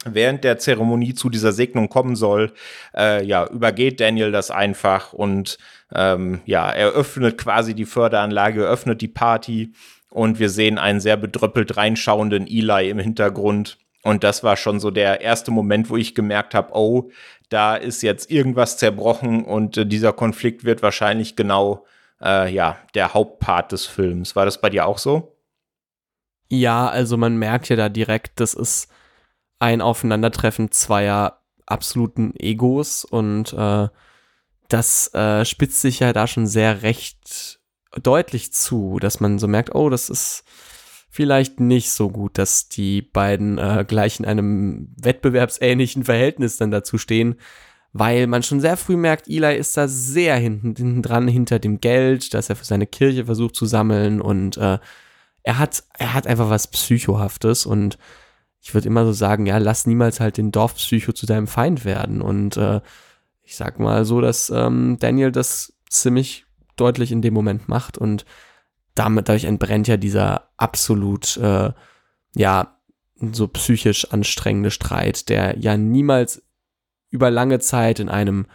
während der Zeremonie zu dieser Segnung kommen soll, äh, ja, übergeht Daniel das einfach und ähm, ja, eröffnet quasi die Förderanlage, eröffnet die Party und wir sehen einen sehr bedröppelt reinschauenden Eli im Hintergrund. Und das war schon so der erste Moment, wo ich gemerkt habe, oh, da ist jetzt irgendwas zerbrochen und äh, dieser Konflikt wird wahrscheinlich genau Äh, ja, der Hauptpart des Films. War das bei dir auch so? Ja, also man merkt ja da direkt, das ist ein Aufeinandertreffen zweier absoluten Egos und äh, das äh, spitzt sich ja da schon sehr recht deutlich zu, dass man so merkt, oh, das ist vielleicht nicht so gut, dass die beiden äh, gleich in einem wettbewerbsähnlichen Verhältnis dann dazu stehen. Weil man schon sehr früh merkt, Eli ist da sehr hinten, hinten dran, hinter dem Geld, das er für seine Kirche versucht zu sammeln und äh, er hat, er hat einfach was Psychohaftes und ich würde immer so sagen, ja, lass niemals halt den Dorfpsycho zu deinem Feind werden und äh, ich sag mal so, dass ähm, Daniel das ziemlich deutlich in dem Moment macht und damit, dadurch entbrennt ja dieser absolut, äh, ja, so psychisch anstrengende Streit, der ja niemals über lange Zeit in einem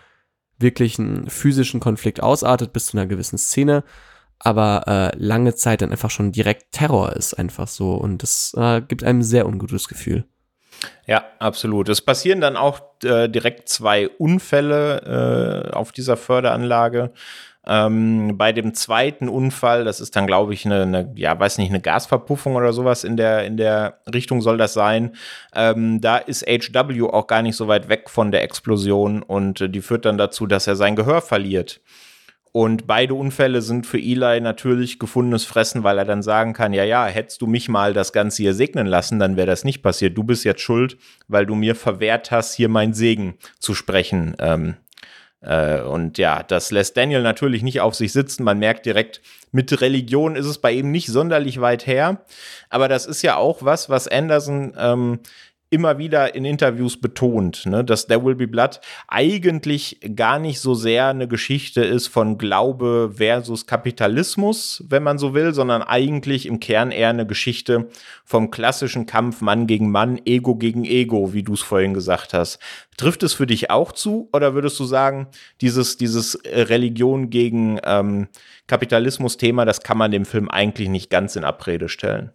wirklichen physischen Konflikt ausartet, bis zu einer gewissen Szene, aber äh, lange Zeit dann einfach schon direkt Terror ist, einfach so. Und das äh, gibt einem ein sehr ungutes Gefühl. Ja, absolut. Es passieren dann auch äh, direkt zwei Unfälle äh, auf dieser Förderanlage. Ähm, bei dem zweiten Unfall, das ist dann, glaube ich, eine, eine, ja, weiß nicht, eine Gasverpuffung oder sowas in der, in der Richtung soll das sein. Ähm, da ist H W auch gar nicht so weit weg von der Explosion und äh, die führt dann dazu, dass er sein Gehör verliert. Und beide Unfälle sind für Eli natürlich gefundenes Fressen, weil er dann sagen kann, ja, ja, hättest du mich mal das Ganze hier segnen lassen, dann wäre das nicht passiert. Du bist jetzt schuld, weil du mir verwehrt hast, hier meinen Segen zu sprechen. Ähm, äh, und ja, das lässt Daniel natürlich nicht auf sich sitzen. Man merkt direkt, mit Religion ist es bei ihm nicht sonderlich weit her. Aber das ist ja auch was, was Anderson ähm, immer wieder in Interviews betont, ne, dass There Will Be Blood eigentlich gar nicht so sehr eine Geschichte ist von Glaube versus Kapitalismus, wenn man so will, sondern eigentlich im Kern eher eine Geschichte vom klassischen Kampf Mann gegen Mann, Ego gegen Ego, wie du es vorhin gesagt hast. Trifft es für dich auch zu oder würdest du sagen, dieses, dieses Religion gegen ähm, Kapitalismus-Thema, das kann man dem Film eigentlich nicht ganz in Abrede stellen?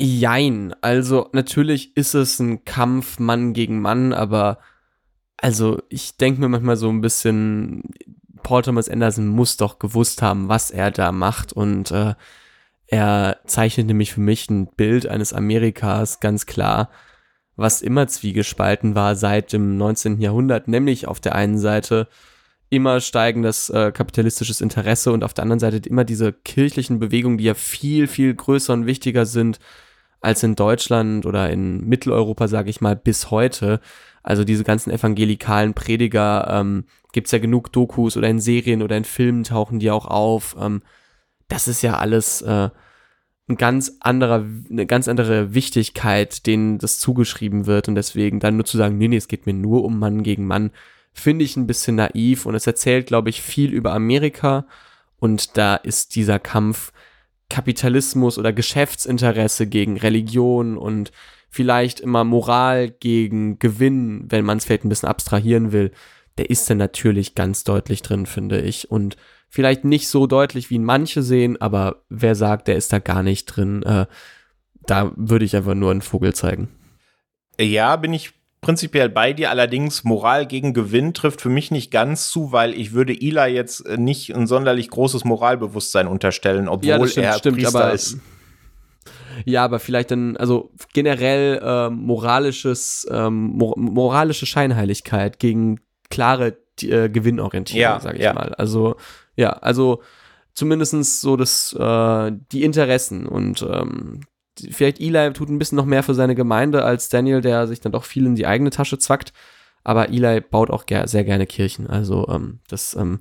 Jein, also natürlich ist es ein Kampf Mann gegen Mann, aber also ich denke mir manchmal so ein bisschen, Paul Thomas Anderson muss doch gewusst haben, was er da macht und äh, er zeichnet nämlich für mich ein Bild eines Amerikas ganz klar, was immer zwiegespalten war seit dem neunzehnten Jahrhundert, nämlich auf der einen Seite immer steigendes äh, kapitalistisches Interesse und auf der anderen Seite immer diese kirchlichen Bewegungen, die ja viel, viel größer und wichtiger sind, als in Deutschland oder in Mitteleuropa, sage ich mal, bis heute. Also diese ganzen evangelikalen Prediger, ähm, gibt's ja genug Dokus oder in Serien oder in Filmen tauchen die auch auf. Ähm, das ist ja alles äh, ein ganz anderer, eine ganz andere Wichtigkeit, denen das zugeschrieben wird. Und deswegen dann nur zu sagen, nee, nee, es geht mir nur um Mann gegen Mann, finde ich ein bisschen naiv. Und es erzählt, glaube ich, viel über Amerika. Und da ist dieser Kampf Kapitalismus oder Geschäftsinteresse gegen Religion und vielleicht immer Moral gegen Gewinn, wenn man es vielleicht ein bisschen abstrahieren will, der ist dann natürlich ganz deutlich drin, finde ich. Und vielleicht nicht so deutlich, wie ihn manche sehen, aber wer sagt, der ist da gar nicht drin, äh, da würde ich einfach nur einen Vogel zeigen. Ja, bin ich prinzipiell bei dir, allerdings Moral gegen Gewinn trifft für mich nicht ganz zu, weil ich würde Eli jetzt nicht ein sonderlich großes Moralbewusstsein unterstellen, obwohl ja, stimmt, er stimmt, Priester aber, ist. Ja, aber vielleicht dann, also generell äh, moralisches, ähm, mor- moralische Scheinheiligkeit gegen klare äh, Gewinnorientierung, ja, sag ich ja. mal. Also, ja, also zumindest so das, äh, die Interessen und ähm, vielleicht Eli tut ein bisschen noch mehr für seine Gemeinde als Daniel, der sich dann doch viel in die eigene Tasche zwackt. Aber Eli baut auch ger- sehr gerne Kirchen. Also ähm, das ähm,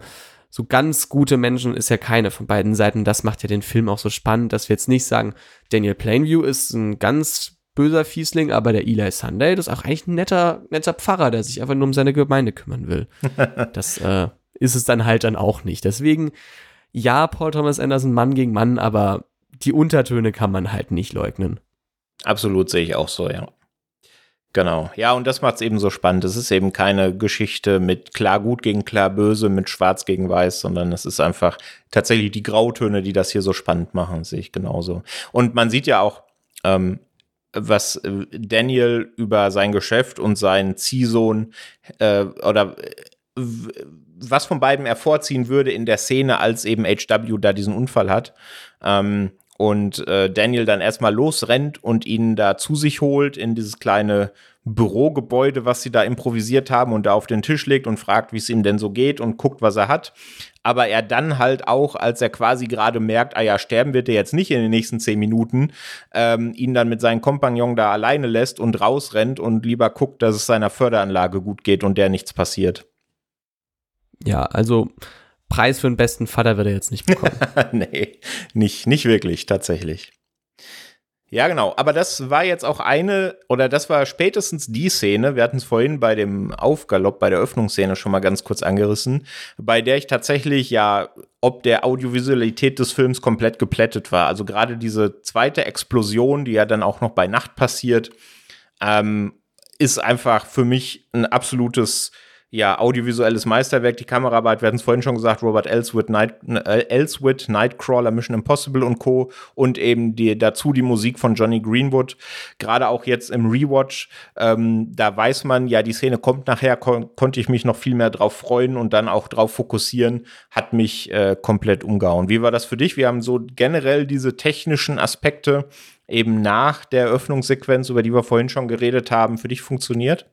so ganz gute Menschen ist ja keine von beiden Seiten. Das macht ja den Film auch so spannend, dass wir jetzt nicht sagen, Daniel Plainview ist ein ganz böser Fiesling, aber der Eli Sunday, das ist auch eigentlich ein netter, netter Pfarrer, der sich einfach nur um seine Gemeinde kümmern will. Das äh, ist es dann halt dann auch nicht. Deswegen, ja, Paul Thomas Anderson, Mann gegen Mann, aber die Untertöne kann man halt nicht leugnen. Absolut, sehe ich auch so, ja. Genau. Ja, und das macht es eben so spannend. Es ist eben keine Geschichte mit klar gut gegen klar böse, mit schwarz gegen weiß, sondern es ist einfach tatsächlich die Grautöne, die das hier so spannend machen, sehe ich genauso. Und man sieht ja auch, ähm, was Daniel über sein Geschäft und seinen Ziehsohn äh, oder w- was von beiden er vorziehen würde in der Szene, als eben H W da diesen Unfall hat. Ähm, und äh, Daniel dann erstmal losrennt und ihn da zu sich holt in dieses kleine Bürogebäude, was sie da improvisiert haben und da auf den Tisch legt und fragt, wie es ihm denn so geht und guckt, was er hat. Aber er dann halt auch, als er quasi gerade merkt, ah ja, sterben wird er jetzt nicht in den nächsten zehn Minuten, ähm, ihn dann mit seinem Kompagnon da alleine lässt und rausrennt und lieber guckt, dass es seiner Förderanlage gut geht und der nichts passiert. Ja, also Preis für den besten Vater wird er jetzt nicht bekommen. Nee, nicht, nicht wirklich, tatsächlich. Ja, genau. Aber das war jetzt auch eine, oder das war spätestens die Szene, wir hatten es vorhin bei dem Aufgalopp, bei der Öffnungsszene schon mal ganz kurz angerissen, bei der ich tatsächlich ja ob der Audiovisualität des Films komplett geplättet war. Also gerade diese zweite Explosion, die ja dann auch noch bei Nacht passiert, ähm, ist einfach für mich ein absolutes ja, audiovisuelles Meisterwerk, die Kameraarbeit, wir hatten es vorhin schon gesagt, Robert Elswit, Night, äh, Elswit, Nightcrawler, Mission Impossible und Co. und eben die, dazu die Musik von Johnny Greenwood. Gerade auch jetzt im Rewatch, ähm, da weiß man, ja, die Szene kommt nachher, kon- konnte ich mich noch viel mehr drauf freuen und dann auch drauf fokussieren, hat mich äh, komplett umgehauen. Wie war das für dich? Wir haben so generell diese technischen Aspekte eben nach der Eröffnungssequenz, über die wir vorhin schon geredet haben, für dich funktioniert?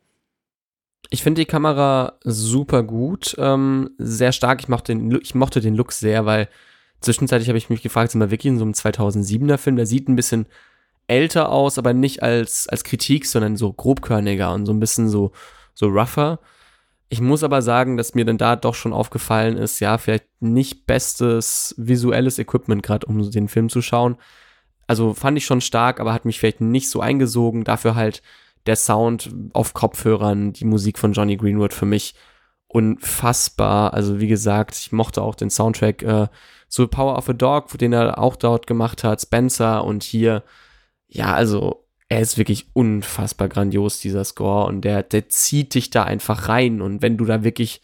Ich finde die Kamera super gut, ähm, sehr stark. Ich mochte den, ich mochte den Look sehr, weil zwischenzeitlich habe ich mich gefragt, sind wir wirklich in so einem zweitausendsiebener Film? Der sieht ein bisschen älter aus, aber nicht als, als Kritik, sondern so grobkörniger und so ein bisschen so, so rougher. Ich muss aber sagen, dass mir dann da doch schon aufgefallen ist, ja, vielleicht nicht bestes visuelles Equipment gerade, um den Film zu schauen. Also fand ich schon stark, aber hat mich vielleicht nicht so eingesogen. Dafür halt der Sound auf Kopfhörern, die Musik von Johnny Greenwood für mich unfassbar. Also wie gesagt, ich mochte auch den Soundtrack äh, zu Power of a Dog, den er auch dort gemacht hat, Spencer und hier. Ja, also er ist wirklich unfassbar grandios, dieser Score. Und der, der zieht dich da einfach rein. Und wenn du da wirklich,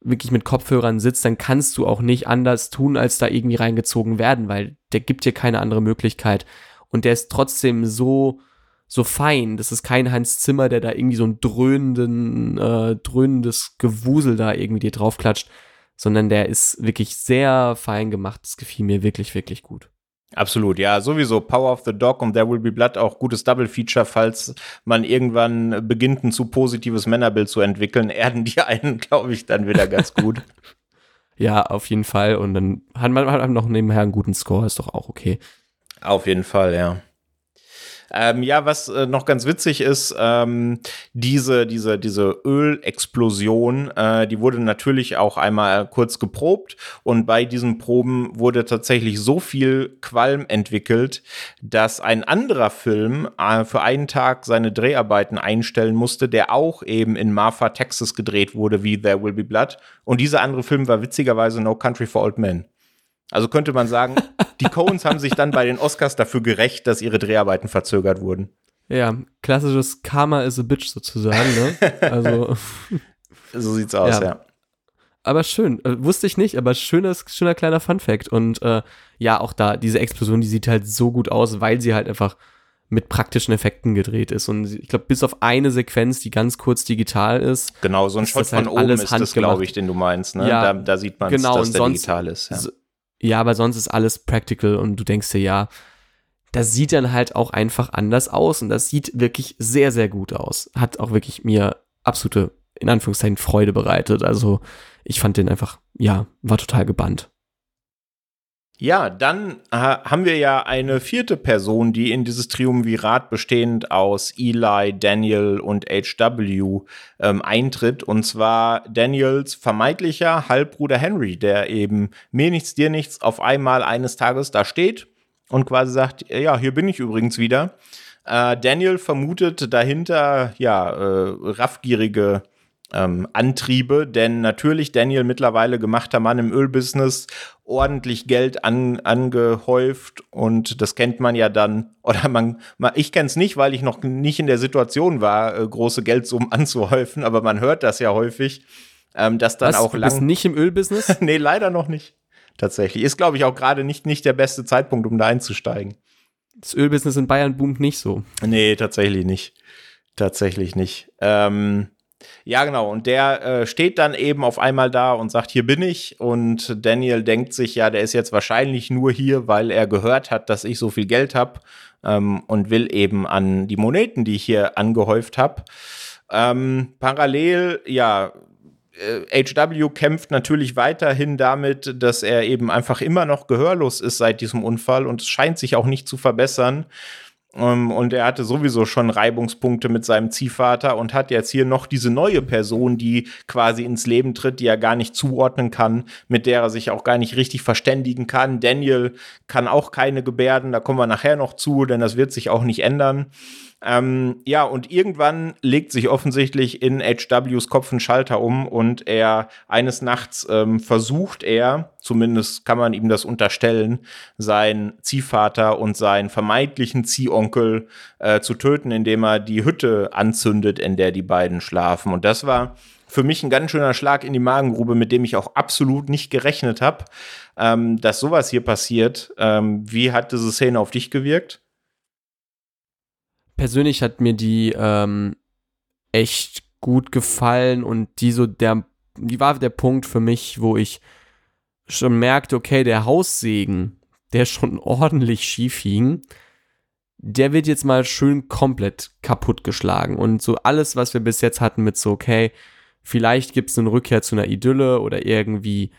wirklich mit Kopfhörern sitzt, dann kannst du auch nicht anders tun, als da irgendwie reingezogen werden, weil der gibt dir keine andere Möglichkeit. Und der ist trotzdem so... so fein, das ist kein Hans Zimmer, der da irgendwie so ein dröhnenden, äh, dröhnendes Gewusel da irgendwie dir draufklatscht, sondern der ist wirklich sehr fein gemacht. Das gefiel mir wirklich, wirklich gut. Absolut, ja, sowieso Power of the Dog und There Will Be Blood, auch gutes Double-Feature, falls man irgendwann beginnt, ein zu positives Männerbild zu entwickeln, erden die einen, glaube ich, dann wieder ganz gut. Ja, auf jeden Fall, und dann hat man halt noch nebenher einen guten Score, ist doch auch okay. Auf jeden Fall, ja. Ähm, ja, was äh, noch ganz witzig ist, ähm, diese, diese, diese Ölexplosion, äh, die wurde natürlich auch einmal kurz geprobt und bei diesen Proben wurde tatsächlich so viel Qualm entwickelt, dass ein anderer Film äh, für einen Tag seine Dreharbeiten einstellen musste, der auch eben in Marfa, Texas gedreht wurde, wie There Will Be Blood. Und dieser andere Film war witzigerweise No Country for Old Men. Also könnte man sagen, die Coens haben sich dann bei den Oscars dafür gerecht, dass ihre Dreharbeiten verzögert wurden. Ja, klassisches Karma is a bitch sozusagen, ne? Also so sieht's aus, ja. ja. Aber schön, wusste ich nicht, aber schönes, schöner kleiner Funfact. Und äh, ja, auch da, diese Explosion, die sieht halt so gut aus, weil sie halt einfach mit praktischen Effekten gedreht ist. Und ich glaube, bis auf eine Sequenz, die ganz kurz digital ist. Genau, so ein Shot von halt oben ist das, glaube ich, den du meinst, ne? Ja, da, da sieht man, genau, dass der sonst, digital ist, ja. So, ja, aber sonst ist alles practical und du denkst dir, ja, das sieht dann halt auch einfach anders aus und das sieht wirklich sehr, sehr gut aus. Hat auch wirklich mir absolute, in Anführungszeichen, Freude bereitet. Also ich fand den einfach, ja, war total gebannt. Ja, dann ha- haben wir ja eine vierte Person, die in dieses Triumvirat bestehend aus Eli, Daniel und H W ähm, eintritt. Und zwar Daniels vermeintlicher Halbbruder Henry, der eben mir nichts, dir nichts auf einmal eines Tages da steht und quasi sagt, ja, hier bin ich übrigens wieder. Äh, Daniel vermutet dahinter, ja, äh, raffgierige Ähm, Antriebe, denn natürlich Daniel, mittlerweile gemachter Mann im Ölbusiness, ordentlich Geld an, angehäuft und das kennt man ja dann, oder man, man ich kenn's nicht, weil ich noch nicht in der Situation war, äh, große Geldsummen anzuhäufen, aber man hört das ja häufig, ähm, dass dann Was, auch lang... Du bist nicht im Ölbusiness? Nee, leider noch nicht, tatsächlich. Ist, glaube ich, auch gerade nicht, nicht der beste Zeitpunkt, um da einzusteigen. Das Ölbusiness in Bayern boomt nicht so. Nee, tatsächlich nicht. Tatsächlich nicht. Ähm... Ja, genau. Und der äh, steht dann eben auf einmal da und sagt, hier bin ich. Und Daniel denkt sich, ja, der ist jetzt wahrscheinlich nur hier, weil er gehört hat, dass ich so viel Geld habe, ähm, und will eben an die Moneten, die ich hier angehäuft habe. Ähm, parallel, ja, äh, H W kämpft natürlich weiterhin damit, dass er eben einfach immer noch gehörlos ist seit diesem Unfall und es scheint sich auch nicht zu verbessern. Und er hatte sowieso schon Reibungspunkte mit seinem Ziehvater und hat jetzt hier noch diese neue Person, die quasi ins Leben tritt, die er gar nicht zuordnen kann, mit der er sich auch gar nicht richtig verständigen kann. Daniel kann auch keine Gebärden, da kommen wir nachher noch zu, denn das wird sich auch nicht ändern. Ähm, ja, und irgendwann legt sich offensichtlich in H Ws Kopf ein Schalter um und er eines Nachts ähm, versucht er, zumindest kann man ihm das unterstellen, seinen Ziehvater und seinen vermeintlichen Ziehonkel äh, zu töten, indem er die Hütte anzündet, in der die beiden schlafen. Und das war für mich ein ganz schöner Schlag in die Magengrube, mit dem ich auch absolut nicht gerechnet habe, ähm, dass sowas hier passiert. Ähm, wie hat diese Szene auf dich gewirkt? Persönlich hat mir die ähm, echt gut gefallen und die so der, die war der Punkt für mich, wo ich schon merkte, okay, der Haussegen, der schon ordentlich schief hing, der wird jetzt mal schön komplett kaputtgeschlagen. Und so alles, was wir bis jetzt hatten mit so, okay, vielleicht gibt es eine Rückkehr zu einer Idylle oder irgendwie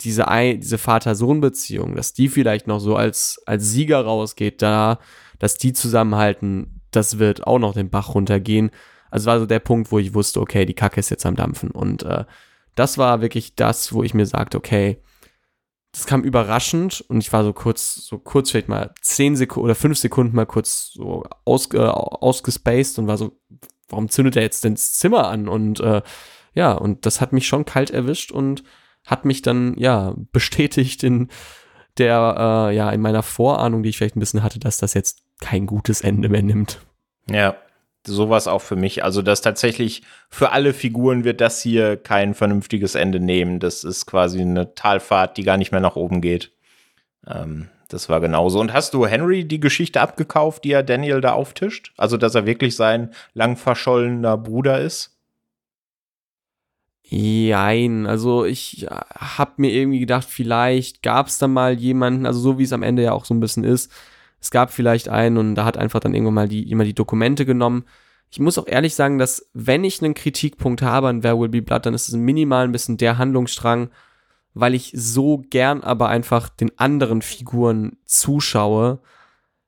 diese, diese Vater-Sohn-Beziehung, dass die vielleicht noch so als, als Sieger rausgeht, da, dass die zusammenhalten, das wird auch noch den Bach runtergehen. Also war so der Punkt, wo ich wusste, okay, die Kacke ist jetzt am Dampfen. Und äh, das war wirklich das, wo ich mir sagte, okay, das kam überraschend und ich war so kurz, so kurz vielleicht mal zehn Sekunden oder fünf Sekunden mal kurz so aus, äh, ausgespaced und war so, warum zündet er jetzt denn das Zimmer an? Und äh, ja, und das hat mich schon kalt erwischt und hat mich dann, ja, bestätigt in der, äh, ja, in meiner Vorahnung, die ich vielleicht ein bisschen hatte, dass das jetzt kein gutes Ende mehr nimmt. Ja, sowas auch für mich. Also, dass tatsächlich für alle Figuren wird das hier kein vernünftiges Ende nehmen. Das ist quasi eine Talfahrt, die gar nicht mehr nach oben geht. Ähm, das war genauso. Und hast du Henry die Geschichte abgekauft, die ja Daniel da auftischt? Also, dass er wirklich sein lang verschollener Bruder ist? Jein, also ich hab mir irgendwie gedacht, vielleicht gab's da mal jemanden, also so wie es am Ende ja auch so ein bisschen ist, es gab vielleicht einen und da hat einfach dann irgendwann mal die, jemand die Dokumente genommen. Ich muss auch ehrlich sagen, dass wenn ich einen Kritikpunkt habe an There Will Be Blood, dann ist es minimal ein bisschen der Handlungsstrang, weil ich so gern aber einfach den anderen Figuren zuschaue,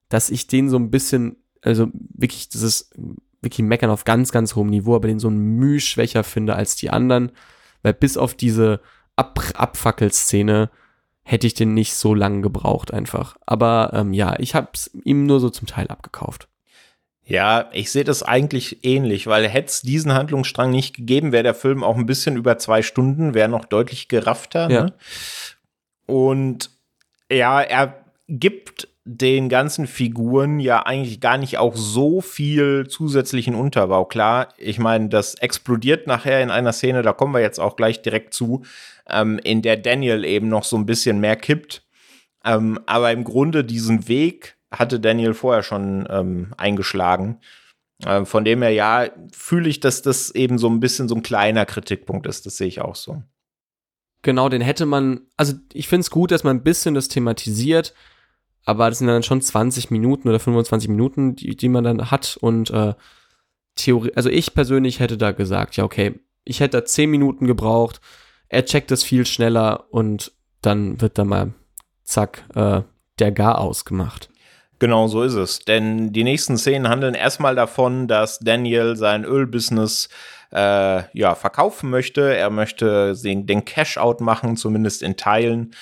dass ich denen so ein bisschen, also wirklich, das ist wirklich meckern auf ganz, ganz hohem Niveau, aber den so ein Müh schwächer finde als die anderen, weil bis auf diese Ab- Abfackelszene hätte ich den nicht so lange gebraucht einfach. Aber ähm, ja, ich habe es ihm nur so zum Teil abgekauft. Ja, ich sehe das eigentlich ähnlich, weil hätte es diesen Handlungsstrang nicht gegeben, wäre der Film auch ein bisschen über zwei Stunden, wäre noch deutlich geraffter. Ja. Ne? Und ja, er gibt den ganzen Figuren ja eigentlich gar nicht auch so viel zusätzlichen Unterbau. Klar, ich meine, das explodiert nachher in einer Szene, da kommen wir jetzt auch gleich direkt zu, ähm, in der Daniel eben noch so ein bisschen mehr kippt. Ähm, aber im Grunde diesen Weg hatte Daniel vorher schon ähm, eingeschlagen. Ähm, von dem her, ja, fühle ich, dass das eben so ein bisschen so ein kleiner Kritikpunkt ist. Das sehe ich auch so. Genau, den hätte man, also ich finde es gut, dass man ein bisschen das thematisiert, aber das sind dann schon zwanzig Minuten oder fünfundzwanzig Minuten, die, die man dann hat. Und äh, Theorie, also ich persönlich hätte da gesagt, ja, okay, ich hätte da zehn Minuten gebraucht, er checkt es viel schneller und dann wird da mal, zack, äh, der Gar ausgemacht. Genau so ist es, denn die nächsten Szenen handeln erstmal davon, dass Daniel sein Ölbusiness äh, ja, verkaufen möchte. Er möchte den, den Cash-Out machen, zumindest in Teilen.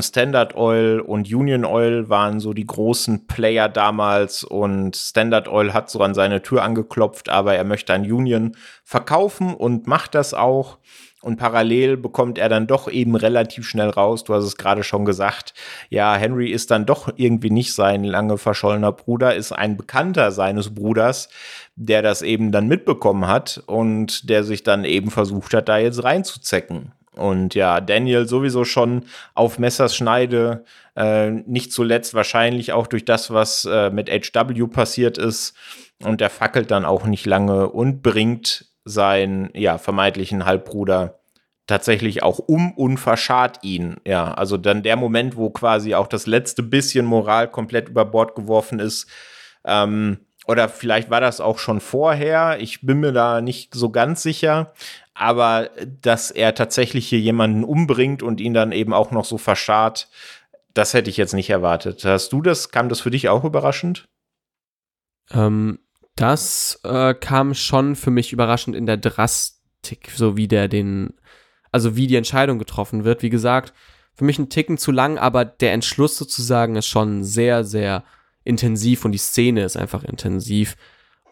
Standard Oil und Union Oil waren so die großen Player damals und Standard Oil hat so an seine Tür angeklopft, aber er möchte an Union verkaufen und macht das auch und parallel bekommt er dann doch eben relativ schnell raus, du hast es gerade schon gesagt, ja, Henry ist dann doch irgendwie nicht sein lange verschollener Bruder, ist ein Bekannter seines Bruders, der das eben dann mitbekommen hat und der sich dann eben versucht hat, da jetzt reinzuzecken. Und ja, Daniel sowieso schon auf Messerschneide, äh, nicht zuletzt wahrscheinlich auch durch das, was äh, mit H W passiert ist. Und er fackelt dann auch nicht lange und bringt seinen ja, vermeintlichen Halbbruder tatsächlich auch um und verscharrt ihn. Ja, also dann der Moment, wo quasi auch das letzte bisschen Moral komplett über Bord geworfen ist. Ähm, oder vielleicht war das auch schon vorher, ich bin mir da nicht so ganz sicher. Aber dass er tatsächlich hier jemanden umbringt und ihn dann eben auch noch so verscharrt, das hätte ich jetzt nicht erwartet. Hast du das, kam das für dich auch überraschend? Ähm, das äh, kam schon für mich überraschend in der Drastik, so wie der den, also wie die Entscheidung getroffen wird. Wie gesagt, für mich ein Ticken zu lang, aber der Entschluss sozusagen ist schon sehr, sehr intensiv und die Szene ist einfach intensiv.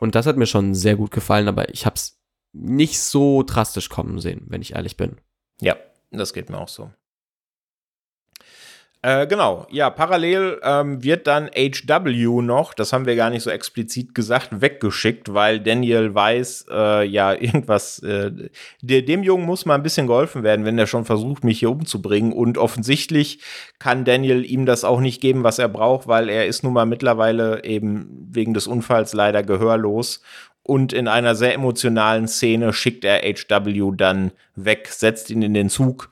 Und das hat mir schon sehr gut gefallen, aber ich hab's nicht so drastisch kommen sehen, wenn ich ehrlich bin. Ja, das geht mir auch so. Äh, genau, ja, parallel ähm, wird dann H W noch, das haben wir gar nicht so explizit gesagt, weggeschickt, weil Daniel weiß, äh, ja, irgendwas, äh, der, dem Jungen muss mal ein bisschen geholfen werden, wenn der schon versucht, mich hier umzubringen, und offensichtlich kann Daniel ihm das auch nicht geben, was er braucht, weil er ist nun mal mittlerweile eben wegen des Unfalls leider gehörlos. Und in einer sehr emotionalen Szene schickt er H W dann weg, setzt ihn in den Zug.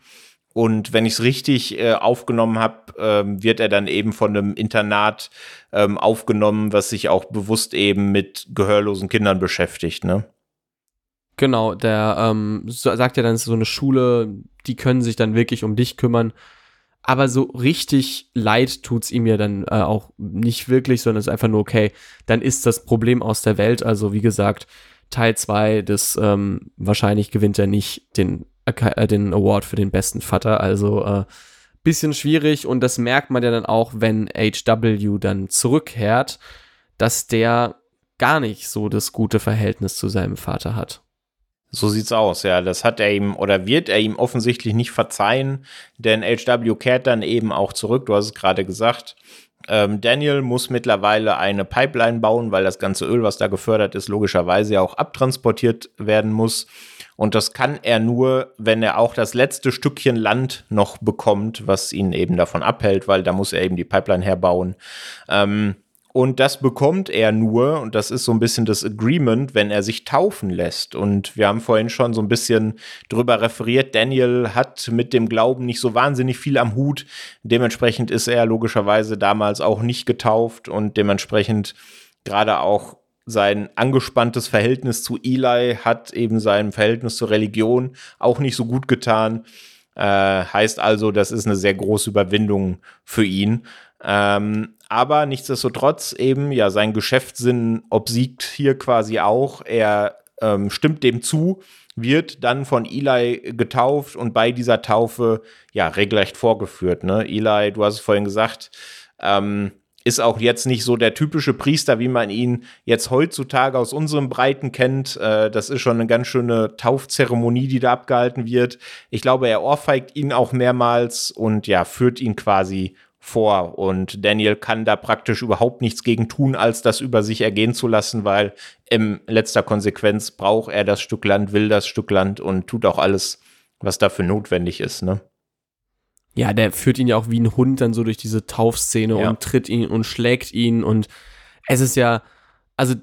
Und wenn ich es richtig äh, aufgenommen habe, ähm, wird er dann eben von einem Internat ähm, aufgenommen, was sich auch bewusst eben mit gehörlosen Kindern beschäftigt, ne? Genau, der ähm, sagt ja dann, so eine Schule, die können sich dann wirklich um dich kümmern. Aber so richtig leid tut's ihm ja dann äh, auch nicht wirklich, sondern es ist einfach nur, okay, dann ist das Problem aus der Welt. Also wie gesagt, Teil zwei des, ähm, wahrscheinlich gewinnt er nicht den äh, den Award für den besten Vater. Also äh, bisschen schwierig, und das merkt man ja dann auch, wenn H W dann zurückkehrt, dass der gar nicht so das gute Verhältnis zu seinem Vater hat. So sieht's aus, ja. Das hat er ihm, oder wird er ihm offensichtlich nicht verzeihen, denn H W kehrt dann eben auch zurück, du hast es gerade gesagt. Ähm, Daniel muss mittlerweile eine Pipeline bauen, weil das ganze Öl, was da gefördert ist, logischerweise ja auch abtransportiert werden muss. Und das kann er nur, wenn er auch das letzte Stückchen Land noch bekommt, was ihn eben davon abhält, weil da muss er eben die Pipeline herbauen. Ähm, Und das bekommt er nur, und das ist so ein bisschen das Agreement, wenn er sich taufen lässt. Und wir haben vorhin schon so ein bisschen drüber referiert, Daniel hat mit dem Glauben nicht so wahnsinnig viel am Hut. Dementsprechend ist er logischerweise damals auch nicht getauft und dementsprechend gerade auch sein angespanntes Verhältnis zu Eli hat eben seinem Verhältnis zur Religion auch nicht so gut getan. Äh, heißt also, das ist eine sehr große Überwindung für ihn. Ähm, aber nichtsdestotrotz eben, ja, sein Geschäftssinn obsiegt hier quasi auch. Er ähm, stimmt dem zu, wird dann von Eli getauft und bei dieser Taufe, ja, regelrecht vorgeführt, ne? Eli, du hast es vorhin gesagt, ähm, ist auch jetzt nicht so der typische Priester, wie man ihn jetzt heutzutage aus unseren Breiten kennt. Äh, das ist schon eine ganz schöne Taufzeremonie, die da abgehalten wird. Ich glaube, er ohrfeigt ihn auch mehrmals und, ja, führt ihn quasi vor, und Daniel kann da praktisch überhaupt nichts gegen tun, als das über sich ergehen zu lassen, weil in letzter Konsequenz braucht er das Stück Land, will das Stück Land und tut auch alles, was dafür notwendig ist, ne? Ja, der führt ihn ja auch wie ein Hund dann so durch diese Taufszene, ja, und tritt ihn und schlägt ihn, und es ist ja, also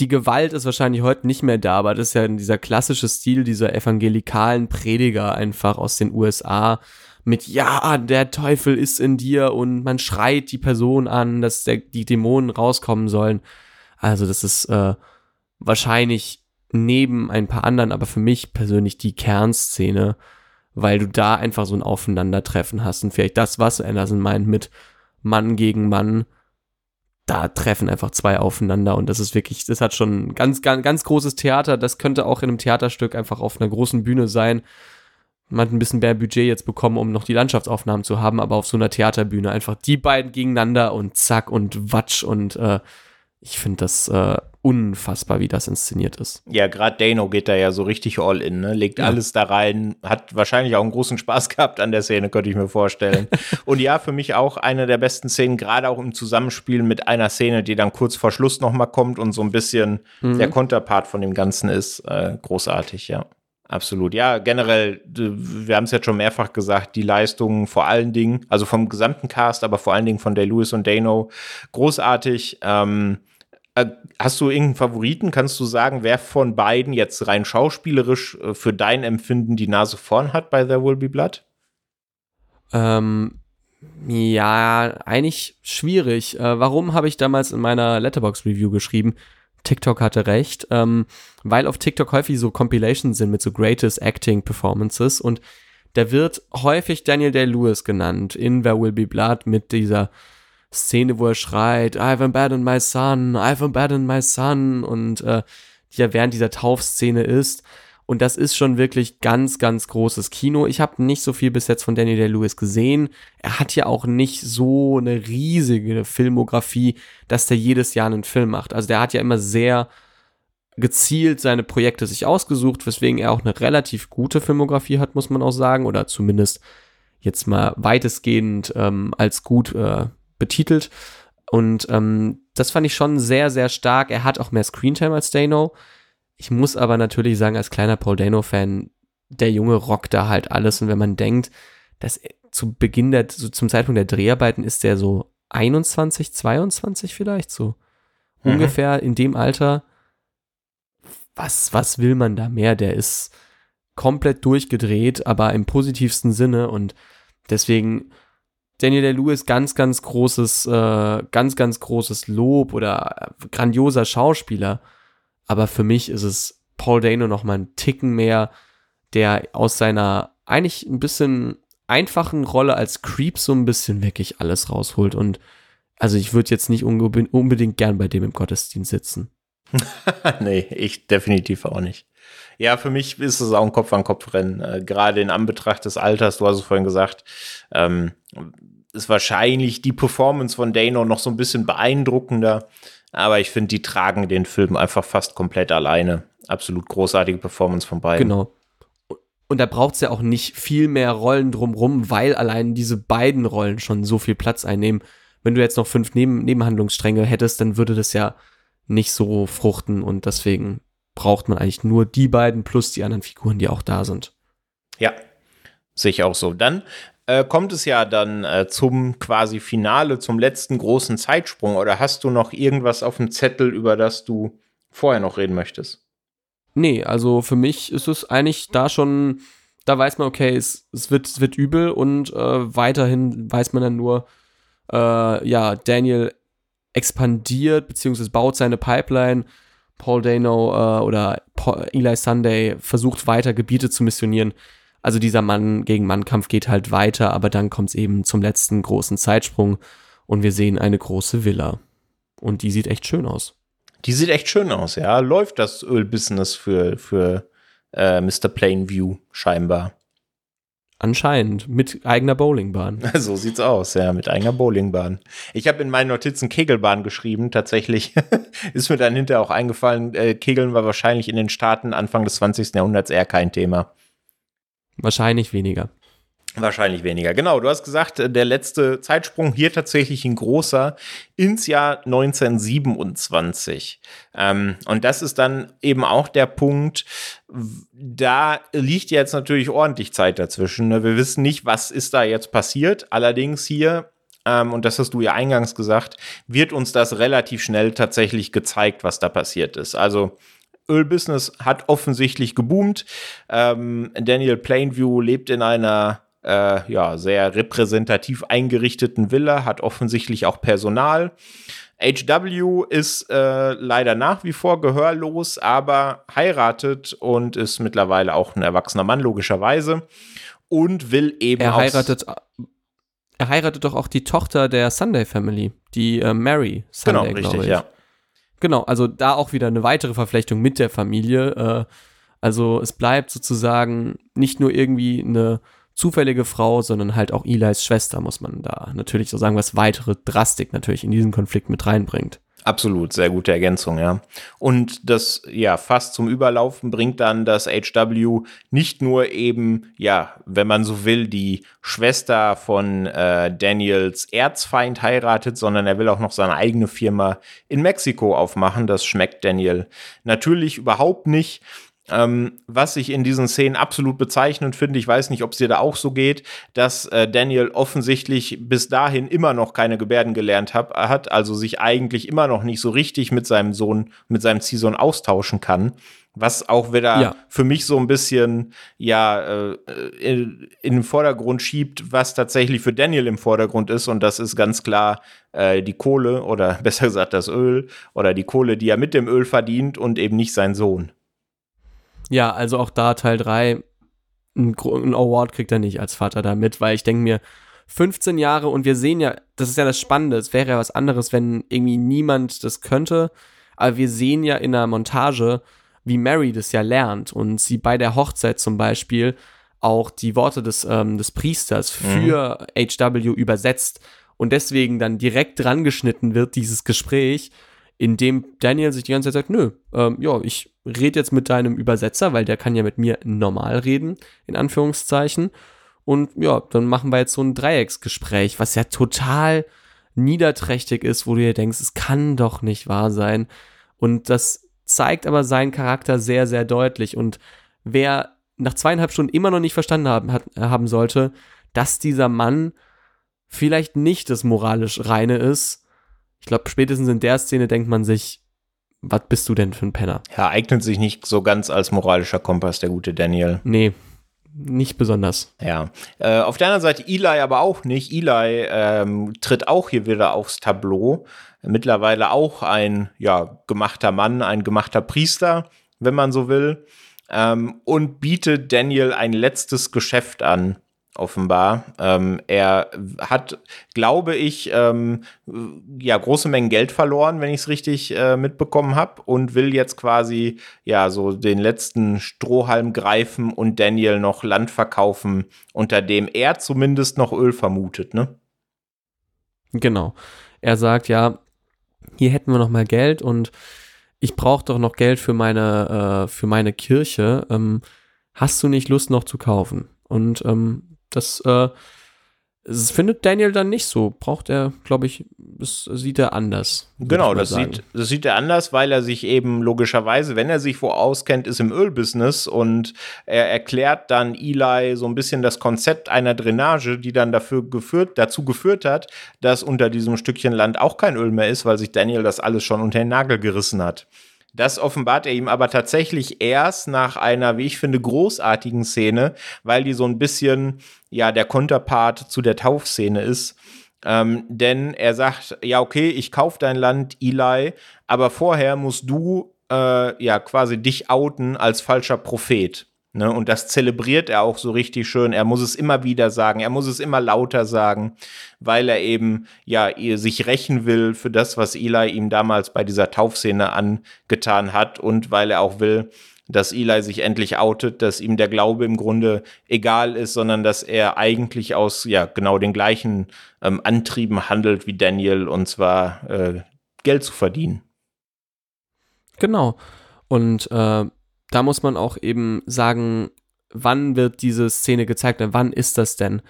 die Gewalt ist wahrscheinlich heute nicht mehr da, aber das ist ja dieser klassische Stil dieser evangelikalen Prediger einfach aus den U S A, mit, ja, der Teufel ist in dir, und man schreit die Person an, dass der, die Dämonen rauskommen sollen. Also das ist äh, wahrscheinlich neben ein paar anderen, aber für mich persönlich die Kernszene, weil du da einfach so ein Aufeinandertreffen hast. Und vielleicht das, was Anderson meint mit Mann gegen Mann, da treffen einfach zwei aufeinander, und das ist wirklich, das hat schon ganz, ganz, ganz großes Theater. Das könnte auch in einem Theaterstück einfach auf einer großen Bühne sein. Man hat ein bisschen mehr Budget jetzt bekommen, um noch die Landschaftsaufnahmen zu haben, aber auf so einer Theaterbühne einfach die beiden gegeneinander und zack und watsch, und äh, ich finde das äh, unfassbar, wie das inszeniert ist. Ja, gerade Dano geht da ja so richtig all in, ne? Legt ja alles da rein, hat wahrscheinlich auch einen großen Spaß gehabt an der Szene, könnte ich mir vorstellen. Und ja, für mich auch eine der besten Szenen, gerade auch im Zusammenspiel mit einer Szene, die dann kurz vor Schluss nochmal kommt und so ein bisschen mhm. der Konterpart von dem Ganzen ist. Äh, großartig, ja. Absolut, ja, generell, wir haben es jetzt schon mehrfach gesagt, die Leistungen vor allen Dingen, also vom gesamten Cast, aber vor allen Dingen von Day-Lewis und Dano, großartig. Ähm, hast du irgendeinen Favoriten? Kannst du sagen, wer von beiden jetzt rein schauspielerisch für dein Empfinden die Nase vorn hat bei There Will Be Blood? Ähm, ja, eigentlich schwierig. Äh, warum habe ich damals in meiner Letterboxd-Review geschrieben, TikTok hatte recht, ähm, weil auf TikTok häufig so Compilations sind mit so Greatest Acting Performances, und da wird häufig Daniel Day-Lewis genannt in There Will Be Blood mit dieser Szene, wo er schreit, I've abandoned my son, I've abandoned my son, und äh, die ja während dieser Taufszene ist, und das ist schon wirklich ganz, ganz großes Kino. Ich habe nicht so viel bis jetzt von Daniel Day-Lewis gesehen. Er hat ja auch nicht so eine riesige Filmografie, dass der jedes Jahr einen Film macht. Also der hat ja immer sehr gezielt seine Projekte sich ausgesucht, weswegen er auch eine relativ gute Filmografie hat, muss man auch sagen, oder zumindest jetzt mal weitestgehend ähm, als gut äh, betitelt. Und ähm, das fand ich schon sehr, sehr stark. Er hat auch mehr Screentime als Dano. Ich muss aber natürlich sagen, als kleiner Paul Dano-Fan, der Junge rockt da halt alles. Und wenn man denkt, dass zu Beginn, der, so zum Zeitpunkt der Dreharbeiten ist der so einundzwanzig, zweiundzwanzig vielleicht so. Mhm. Ungefähr in dem Alter. Was, was will man da mehr? Der ist komplett durchgedreht, aber im positivsten Sinne. Und deswegen Daniel Day-Lewis, ganz, ganz großes, äh, ganz, ganz großes Lob oder grandioser Schauspieler. Aber für mich ist es Paul Dano noch mal einen Ticken mehr, der aus seiner eigentlich ein bisschen einfachen Rolle als Creep so ein bisschen wirklich alles rausholt. Und also ich würde jetzt nicht unbe- unbedingt gern bei dem im Gottesdienst sitzen. Nee, ich definitiv auch nicht. Ja, für mich ist es auch ein Kopf-an-Kopf-Rennen. Äh, gerade in Anbetracht des Alters, du hast es vorhin gesagt, ähm, ist wahrscheinlich die Performance von Dano noch so ein bisschen beeindruckender. Aber ich finde, die tragen den Film einfach fast komplett alleine. Absolut großartige Performance von beiden. Genau. Und da braucht es ja auch nicht viel mehr Rollen drumrum, weil allein diese beiden Rollen schon so viel Platz einnehmen. Wenn du jetzt noch fünf Neben- Nebenhandlungsstränge hättest, dann würde das ja nicht so fruchten. Und deswegen braucht man eigentlich nur die beiden plus die anderen Figuren, die auch da sind. Ja, sehe ich auch so. Dann äh, kommt es ja dann äh, zum quasi Finale, zum letzten großen Zeitsprung. Oder hast du noch irgendwas auf dem Zettel, über das du vorher noch reden möchtest? Nee, also für mich ist es eigentlich da schon, da weiß man, okay, es, es, wird, es wird übel und äh, weiterhin weiß man dann nur, äh, ja, Daniel expandiert, beziehungsweise baut seine Pipeline, Paul Dano äh, oder Paul, Eli Sunday versucht weiter Gebiete zu missionieren. Also dieser Mann-gegen-Mann-Kampf geht halt weiter, aber dann kommt es eben zum letzten großen Zeitsprung und wir sehen eine große Villa. Und die sieht echt schön aus. Die sieht echt schön aus, ja. Läuft das Ölbusiness für, für äh, Mister Plainview scheinbar. Anscheinend, mit eigener Bowlingbahn. So sieht's aus, ja, mit eigener Bowlingbahn. Ich habe in meinen Notizen Kegelbahn geschrieben, tatsächlich ist mir dann hinterher auch eingefallen, äh, Kegeln war wahrscheinlich in den Staaten Anfang des zwanzigsten Jahrhunderts eher kein Thema. Wahrscheinlich weniger. Wahrscheinlich weniger, genau. Du hast gesagt, der letzte Zeitsprung hier tatsächlich ein großer ins Jahr neunzehnhundertsiebenundzwanzig. Ähm, und das ist dann eben auch der Punkt, da liegt jetzt natürlich ordentlich Zeit dazwischen. Ne? Wir wissen nicht, was ist da jetzt passiert. Allerdings hier, ähm, und das hast du ja eingangs gesagt, wird uns das relativ schnell tatsächlich gezeigt, was da passiert ist. Also Ölbusiness hat offensichtlich geboomt. Ähm, Daniel Plainview lebt in einer Äh, ja, sehr repräsentativ eingerichteten Villa, hat offensichtlich auch Personal. H W ist äh, leider nach wie vor gehörlos, aber heiratet und ist mittlerweile auch ein erwachsener Mann, logischerweise. Und will eben er heiratet, er heiratet doch auch die Tochter der Sunday Family, die äh, Mary Sunday, genau, richtig, glaube ich. Ja. Genau, also da auch wieder eine weitere Verflechtung mit der Familie. Äh, also es bleibt sozusagen nicht nur irgendwie eine zufällige Frau, sondern halt auch Eli's Schwester, muss man da natürlich so sagen, was weitere Drastik natürlich in diesen Konflikt mit reinbringt. Absolut, sehr gute Ergänzung, ja. Und das, ja, fast zum Überlaufen bringt dann das H W nicht nur eben, ja, wenn man so will, die Schwester von äh, Daniels Erzfeind heiratet, sondern er will auch noch seine eigene Firma in Mexiko aufmachen. Das schmeckt Daniel natürlich überhaupt nicht. Ähm, was ich in diesen Szenen absolut bezeichnend finde, ich weiß nicht, ob es dir da auch so geht, dass äh, Daniel offensichtlich bis dahin immer noch keine Gebärden gelernt hab, hat, also sich eigentlich immer noch nicht so richtig mit seinem Sohn, mit seinem Ziehsohn austauschen kann, was auch wieder ja. für mich so ein bisschen ja, äh, in, in den Vordergrund schiebt, was tatsächlich für Daniel im Vordergrund ist, und das ist ganz klar äh, die Kohle oder besser gesagt das Öl oder die Kohle, die er mit dem Öl verdient und eben nicht sein Sohn. Ja, also auch da Teil drei, einen Award kriegt er nicht als Vater damit, weil ich denke mir, fünfzehn Jahre und wir sehen ja, das ist ja das Spannende, es wäre ja was anderes, wenn irgendwie niemand das könnte, aber wir sehen ja in der Montage, wie Mary das ja lernt und sie bei der Hochzeit zum Beispiel auch die Worte des, ähm, des Priesters für mhm. H W übersetzt und deswegen dann direkt dran geschnitten wird, dieses Gespräch, in dem Daniel sich die ganze Zeit sagt, nö, ähm, ja, ich rede jetzt mit deinem Übersetzer, weil der kann ja mit mir normal reden, in Anführungszeichen. Und ja, dann machen wir jetzt so ein Dreiecksgespräch, was ja total niederträchtig ist, wo du dir denkst, es kann doch nicht wahr sein. Und das zeigt aber seinen Charakter sehr, sehr deutlich. Und wer nach zweieinhalb Stunden immer noch nicht verstanden haben, hat, haben sollte, dass dieser Mann vielleicht nicht das moralisch Reine ist. Ich glaube, spätestens in der Szene denkt man sich, was bist du denn für ein Penner? Ja, eignet sich nicht so ganz als moralischer Kompass, der gute Daniel. Nee, nicht besonders. Ja, äh, auf der anderen Seite Eli aber auch nicht. Eli ähm, tritt auch hier wieder aufs Tableau. Mittlerweile auch ein, ja, gemachter Mann, ein gemachter Priester, wenn man so will. Ähm, und bietet Daniel ein letztes Geschäft an, offenbar. Ähm, er hat, glaube ich, ähm, ja, große Mengen Geld verloren, wenn ich es richtig äh, mitbekommen habe, und will jetzt quasi, ja, so den letzten Strohhalm greifen und Daniel noch Land verkaufen, unter dem er zumindest noch Öl vermutet, ne? Genau. Er sagt, ja, hier hätten wir noch mal Geld und ich brauche doch noch Geld für meine, äh, für meine Kirche. Ähm, hast du nicht Lust noch zu kaufen? Und ähm, das, äh, das findet Daniel dann nicht so. Braucht er, glaube ich, das sieht er anders. Genau, das sieht, das sieht er anders, weil er sich eben logischerweise, wenn er sich wo auskennt, ist im Ölbusiness, und er erklärt dann Eli so ein bisschen das Konzept einer Drainage, die dann dafür geführt, dazu geführt hat, dass unter diesem Stückchen Land auch kein Öl mehr ist, weil sich Daniel das alles schon unter den Nagel gerissen hat. Das offenbart er ihm aber tatsächlich erst nach einer, wie ich finde, großartigen Szene, weil die so ein bisschen, ja, der Konterpart zu der Taufszene ist. Ähm, denn er sagt, ja, okay, ich kaufe dein Land, Eli, aber vorher musst du, äh, ja, quasi dich outen als falscher Prophet. Ne? Und das zelebriert er auch so richtig schön. Er muss es immer wieder sagen, er muss es immer lauter sagen, weil er eben, ja, ihr sich rächen will für das, was Eli ihm damals bei dieser Taufszene angetan hat, und weil er auch will, dass Eli sich endlich outet, dass ihm der Glaube im Grunde egal ist, sondern dass er eigentlich aus, ja, genau den gleichen ähm, Antrieben handelt wie Daniel, und zwar äh, Geld zu verdienen. Genau. Und äh da muss man auch eben sagen, wann wird diese Szene gezeigt? Wann ist das denn?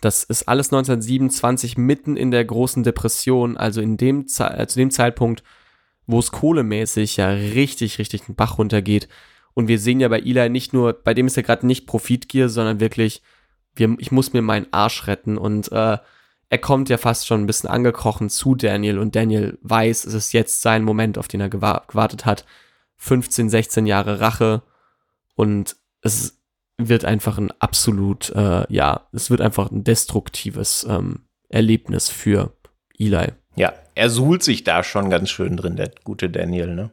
Das ist alles neunzehnhundertsiebenundzwanzig, mitten in der großen Depression, also in dem Ze- zu dem Zeitpunkt, wo es kohlemäßig ja richtig, richtig den Bach runtergeht. Und wir sehen ja bei Eli nicht nur, bei dem ist ja gerade nicht Profitgier, sondern wirklich, wir, ich muss mir meinen Arsch retten. Und äh, er kommt ja fast schon ein bisschen angekrochen zu Daniel. Und Daniel weiß, es ist jetzt sein Moment, auf den er gewa- gewartet hat. fünfzehn, sechzehn Jahre Rache, und es wird einfach ein absolut, äh, ja, es wird einfach ein destruktives ähm, Erlebnis für Eli. Ja, er suhlt sich da schon ganz schön drin, der gute Daniel, ne?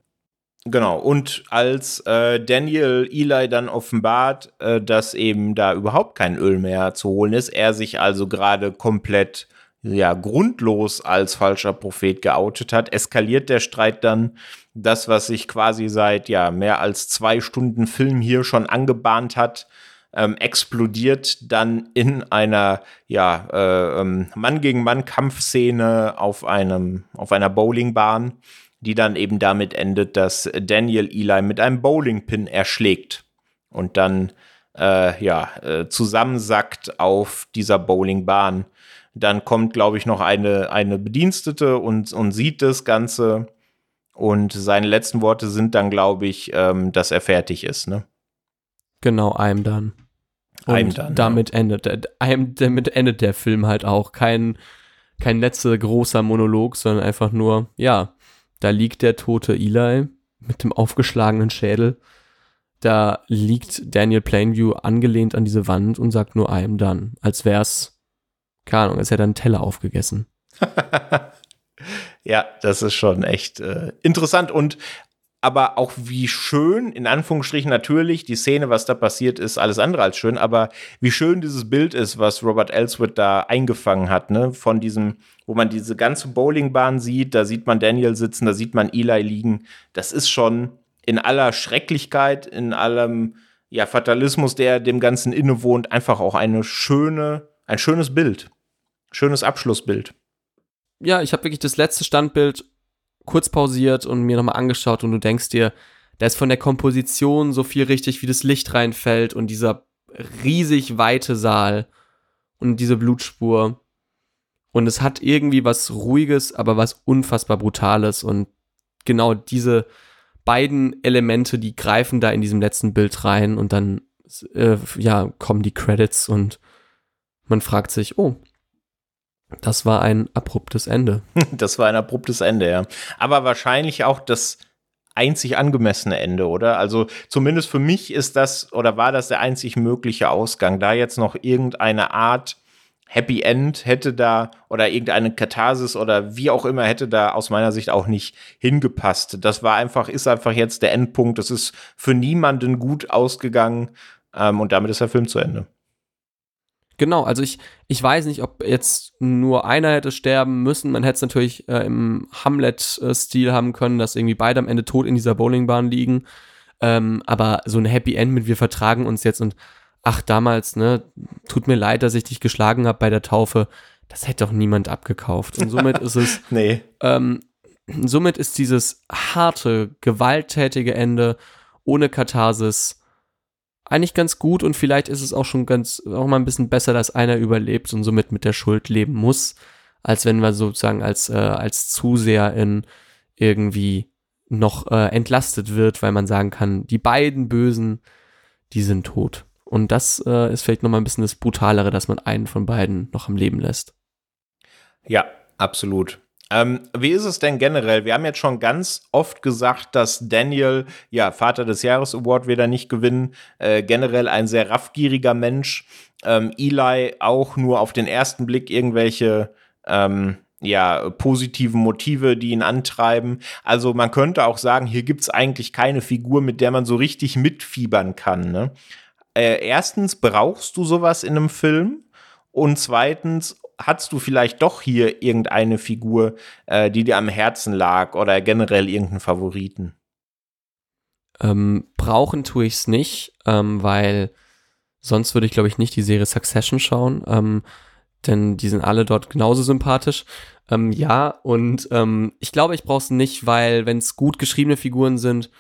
Genau, und als äh, Daniel Eli dann offenbart, äh, dass eben da überhaupt kein Öl mehr zu holen ist, er sich also gerade komplett, ja, grundlos als falscher Prophet geoutet hat, eskaliert der Streit dann. Das, was sich quasi seit, ja, mehr als zwei Stunden Film hier schon angebahnt hat, ähm, explodiert dann in einer, ja, äh, ähm, Mann-gegen-Mann-Kampfszene auf einem, auf einer Bowlingbahn, die dann eben damit endet, dass Daniel Eli mit einem Bowlingpin erschlägt und dann äh, ja, äh, zusammensackt auf dieser Bowlingbahn. Dann kommt, glaube ich, noch eine, eine Bedienstete und, und sieht das Ganze. Und seine letzten Worte sind dann, glaube ich, ähm, dass er fertig ist, ne? Genau, I'm done. Und I'm done, damit, ja, endet der, I'm, damit endet der Film halt auch. Kein, kein letzter großer Monolog, sondern einfach nur, ja, da liegt der tote Eli mit dem aufgeschlagenen Schädel. Da liegt Daniel Plainview angelehnt an diese Wand und sagt nur I'm done. Als wär's, keine Ahnung, als hätte er einen Teller aufgegessen. Ja, das ist schon echt äh, interessant, und aber auch wie schön, in Anführungsstrichen natürlich, die Szene, was da passiert ist, alles andere als schön, aber wie schön dieses Bild ist, was Robert Elswit da eingefangen hat, ne, von diesem, wo man diese ganze Bowlingbahn sieht, da sieht man Daniel sitzen, da sieht man Eli liegen, das ist schon in aller Schrecklichkeit, in allem, ja, Fatalismus, der dem Ganzen innewohnt, einfach auch eine schöne, ein schönes Bild, schönes Abschlussbild. Ja, ich habe wirklich das letzte Standbild kurz pausiert und mir nochmal angeschaut, und du denkst dir, da ist von der Komposition so viel richtig, wie das Licht reinfällt, und dieser riesig weite Saal und diese Blutspur. Und es hat irgendwie was Ruhiges, aber was unfassbar Brutales. Und genau diese beiden Elemente, die greifen da in diesem letzten Bild rein. Und dann äh, ja, kommen die Credits und man fragt sich, oh, das war ein abruptes Ende. Das war ein abruptes Ende, ja. Aber wahrscheinlich auch das einzig angemessene Ende, oder? Also zumindest für mich ist das, oder war das der einzig mögliche Ausgang. Da jetzt noch irgendeine Art Happy End hätte da, oder irgendeine Katharsis oder wie auch immer, hätte da aus meiner Sicht auch nicht hingepasst. Das war einfach, ist einfach jetzt der Endpunkt. Das ist für niemanden gut ausgegangen, ähm, und damit ist der Film zu Ende. Genau, also ich, ich weiß nicht, ob jetzt nur einer hätte sterben müssen. Man hätte es natürlich äh, im Hamlet-Stil haben können, dass irgendwie beide am Ende tot in dieser Bowlingbahn liegen. Ähm, aber so ein Happy End mit wir vertragen uns jetzt und ach, damals, ne, tut mir leid, dass ich dich geschlagen habe bei der Taufe. Das hätte doch niemand abgekauft. Und somit ist es, nee. ähm, somit ist dieses harte, gewalttätige Ende ohne Katharsis eigentlich ganz gut, und vielleicht ist es auch schon ganz, auch mal ein bisschen besser, dass einer überlebt und somit mit der Schuld leben muss, als wenn wir sozusagen als, äh, als Zuseher in irgendwie noch äh, entlastet wird, weil man sagen kann, die beiden Bösen, die sind tot. Und das äh, ist vielleicht nochmal ein bisschen das Brutalere, dass man einen von beiden noch am Leben lässt. Ja, absolut. Ähm, wie ist es denn generell? Wir haben jetzt schon ganz oft gesagt, dass Daniel, ja, Vater des Jahres Award wird er nicht gewinnen, äh, generell ein sehr raffgieriger Mensch, ähm, Eli auch nur auf den ersten Blick irgendwelche, ähm, ja, positiven Motive, die ihn antreiben. Also man könnte auch sagen, hier gibt's eigentlich keine Figur, mit der man so richtig mitfiebern kann, ne? Äh, erstens, brauchst du sowas in einem Film? Und zweitens, hattest du vielleicht doch hier irgendeine Figur, äh, die dir am Herzen lag oder generell irgendeinen Favoriten? Ähm, brauchen tue ich es nicht, ähm, weil sonst würde ich, glaube ich, nicht die Serie Succession schauen, ähm, denn die sind alle dort genauso sympathisch. Ähm, ja, und ähm, ich glaube, ich brauche es nicht, weil wenn es gut geschriebene Figuren sind,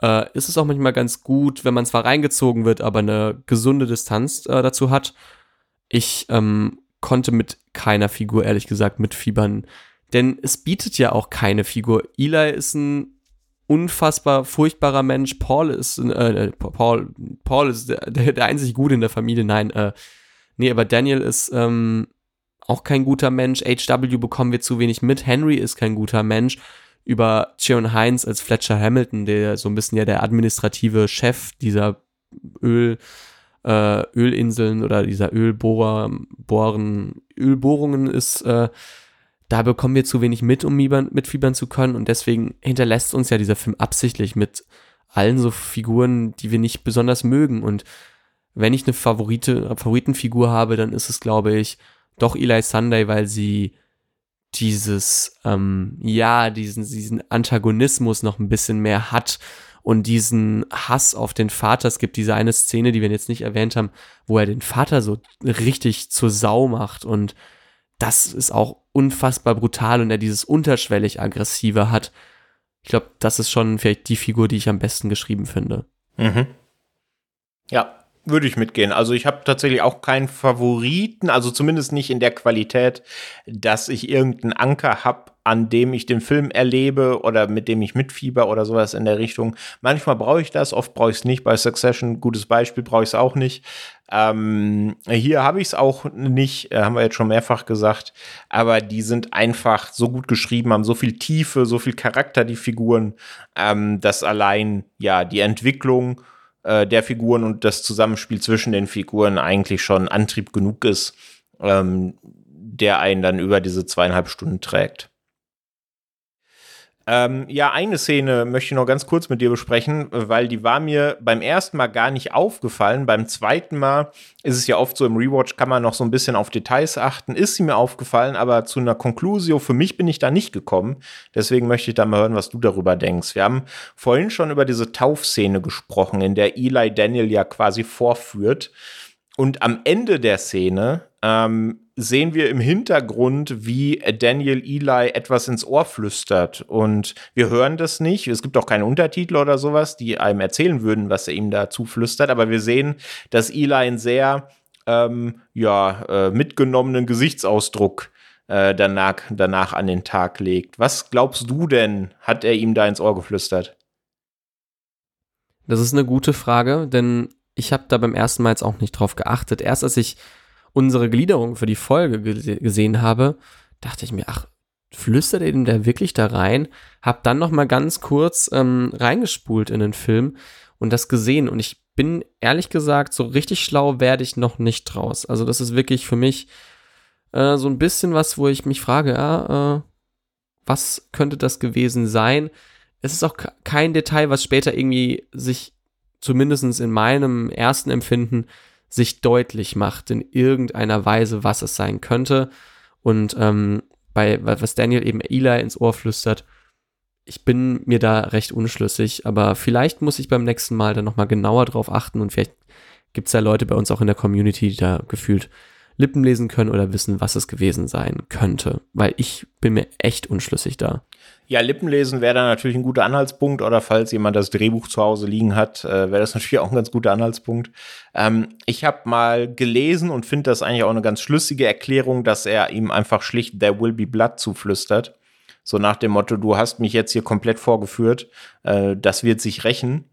äh, ist es auch manchmal ganz gut, wenn man zwar reingezogen wird, aber eine gesunde Distanz äh, dazu hat. Ich ähm, konnte mit keiner Figur, ehrlich gesagt, mitfiebern. Denn es bietet ja auch keine Figur. Eli ist ein unfassbar furchtbarer Mensch. Paul ist äh, Paul, Paul ist der, der einzig Gute in der Familie. Nein, äh, nee, aber Daniel ist ähm, auch kein guter Mensch. H W bekommen wir zu wenig mit. Henry ist kein guter Mensch. Über Cheon Hines als Fletcher Hamilton, der so ein bisschen ja der administrative Chef dieser Öl Äh, Ölinseln oder dieser Ölbohrer, Bohren, Ölbohrungen ist, äh, da bekommen wir zu wenig mit, um mitfiebern zu können, und deswegen hinterlässt uns ja dieser Film absichtlich mit allen so Figuren, die wir nicht besonders mögen, und wenn ich eine Favorite, Favoritenfigur habe, dann ist es, glaube ich, doch Eli Sunday, weil sie dieses, ähm, ja, diesen, diesen Antagonismus noch ein bisschen mehr hat. Und diesen Hass auf den Vater, es gibt diese eine Szene, die wir jetzt nicht erwähnt haben, wo er den Vater so richtig zur Sau macht, und das ist auch unfassbar brutal, und er dieses unterschwellig Aggressive hat. Ich glaube, das ist schon vielleicht die Figur, die ich am besten geschrieben finde. Mhm. Ja, würde ich mitgehen. Also ich habe tatsächlich auch keinen Favoriten, also zumindest nicht in der Qualität, dass ich irgendeinen Anker habe, an dem ich den Film erlebe oder mit dem ich mitfieber oder sowas in der Richtung. Manchmal brauche ich das, oft brauche ich es nicht. Bei Succession, gutes Beispiel, brauche ich es auch nicht. Ähm, hier habe ich es auch nicht, haben wir jetzt schon mehrfach gesagt. Aber die sind einfach so gut geschrieben, haben so viel Tiefe, so viel Charakter, die Figuren, ähm, dass allein ja die Entwicklung äh, der Figuren und das Zusammenspiel zwischen den Figuren eigentlich schon Antrieb genug ist, ähm, der einen dann über diese zweieinhalb Stunden trägt. Ähm, ja, eine Szene möchte ich noch ganz kurz mit dir besprechen, weil die war mir beim ersten Mal gar nicht aufgefallen. Beim zweiten Mal ist es ja oft so, im Rewatch kann man noch so ein bisschen auf Details achten. Ist sie mir aufgefallen, aber zu einer Conclusio für mich bin ich da nicht gekommen. Deswegen möchte ich da mal hören, was du darüber denkst. Wir haben vorhin schon über diese Taufszene gesprochen, in der Eli Daniel ja quasi vorführt. Und am Ende der Szene ähm, sehen wir im Hintergrund, wie Daniel Eli etwas ins Ohr flüstert. Und wir hören das nicht. Es gibt auch keine Untertitel oder sowas, die einem erzählen würden, was er ihm da zuflüstert. Aber wir sehen, dass Eli ein sehr ähm, ja, äh, mitgenommenen Gesichtsausdruck äh, danach, danach an den Tag legt. Was glaubst du denn, hat er ihm da ins Ohr geflüstert? Das ist eine gute Frage, denn ich habe da beim ersten Mal jetzt auch nicht drauf geachtet. Erst als ich unsere Gliederung für die Folge gese- gesehen habe, dachte ich mir, ach, flüstert er ihm da wirklich da rein? Hab dann noch mal ganz kurz ähm, reingespult in den Film und das gesehen. Und ich bin ehrlich gesagt, so richtig schlau werde ich noch nicht draus. Also das ist wirklich für mich äh, so ein bisschen was, wo ich mich frage, ja, äh, was könnte das gewesen sein? Es ist auch k- kein Detail, was später irgendwie sich zumindest in meinem ersten Empfinden sich deutlich macht in irgendeiner Weise, was es sein könnte. Und ähm, bei was Daniel eben Eli ins Ohr flüstert, ich bin mir da recht unschlüssig, aber vielleicht muss ich beim nächsten Mal dann nochmal genauer drauf achten und vielleicht gibt es ja Leute bei uns auch in der Community, die da gefühlt Lippen lesen können oder wissen, was es gewesen sein könnte, weil ich bin mir echt unschlüssig da. Ja, Lippenlesen wäre da natürlich ein guter Anhaltspunkt oder falls jemand das Drehbuch zu Hause liegen hat, äh, wäre das natürlich auch ein ganz guter Anhaltspunkt. Ähm, ich habe mal gelesen und finde das eigentlich auch eine ganz schlüssige Erklärung, dass er ihm einfach schlicht There Will Be Blood zuflüstert. So nach dem Motto, du hast mich jetzt hier komplett vorgeführt, äh, das wird sich rächen.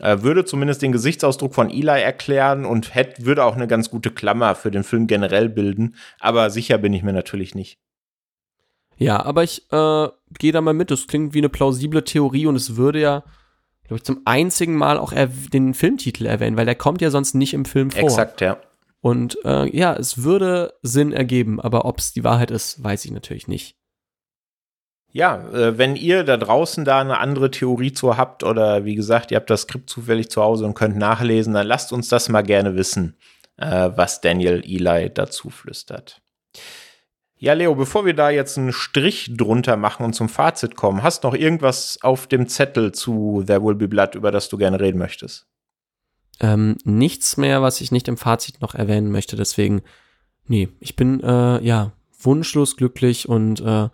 Äh, würde zumindest den Gesichtsausdruck von Eli erklären und hätte, würde auch eine ganz gute Klammer für den Film generell bilden. Aber sicher bin ich mir natürlich nicht. Ja, aber ich äh, gehe da mal mit. Das klingt wie eine plausible Theorie und es würde ja, glaube ich, zum einzigen Mal auch er- den Filmtitel erwähnen, weil der kommt ja sonst nicht im Film vor. Exakt, ja. Und äh, ja, es würde Sinn ergeben, aber ob es die Wahrheit ist, weiß ich natürlich nicht. Ja, äh, wenn ihr da draußen da eine andere Theorie zu habt oder wie gesagt, ihr habt das Skript zufällig zu Hause und könnt nachlesen, dann lasst uns das mal gerne wissen, äh, was Daniel Eli dazu flüstert. Ja, Leo, bevor wir da jetzt einen Strich drunter machen und zum Fazit kommen, hast du noch irgendwas auf dem Zettel zu There Will Be Blood, über das du gerne reden möchtest? Ähm, nichts mehr, was ich nicht im Fazit noch erwähnen möchte, deswegen, nee, ich bin, äh, ja, wunschlos glücklich und äh,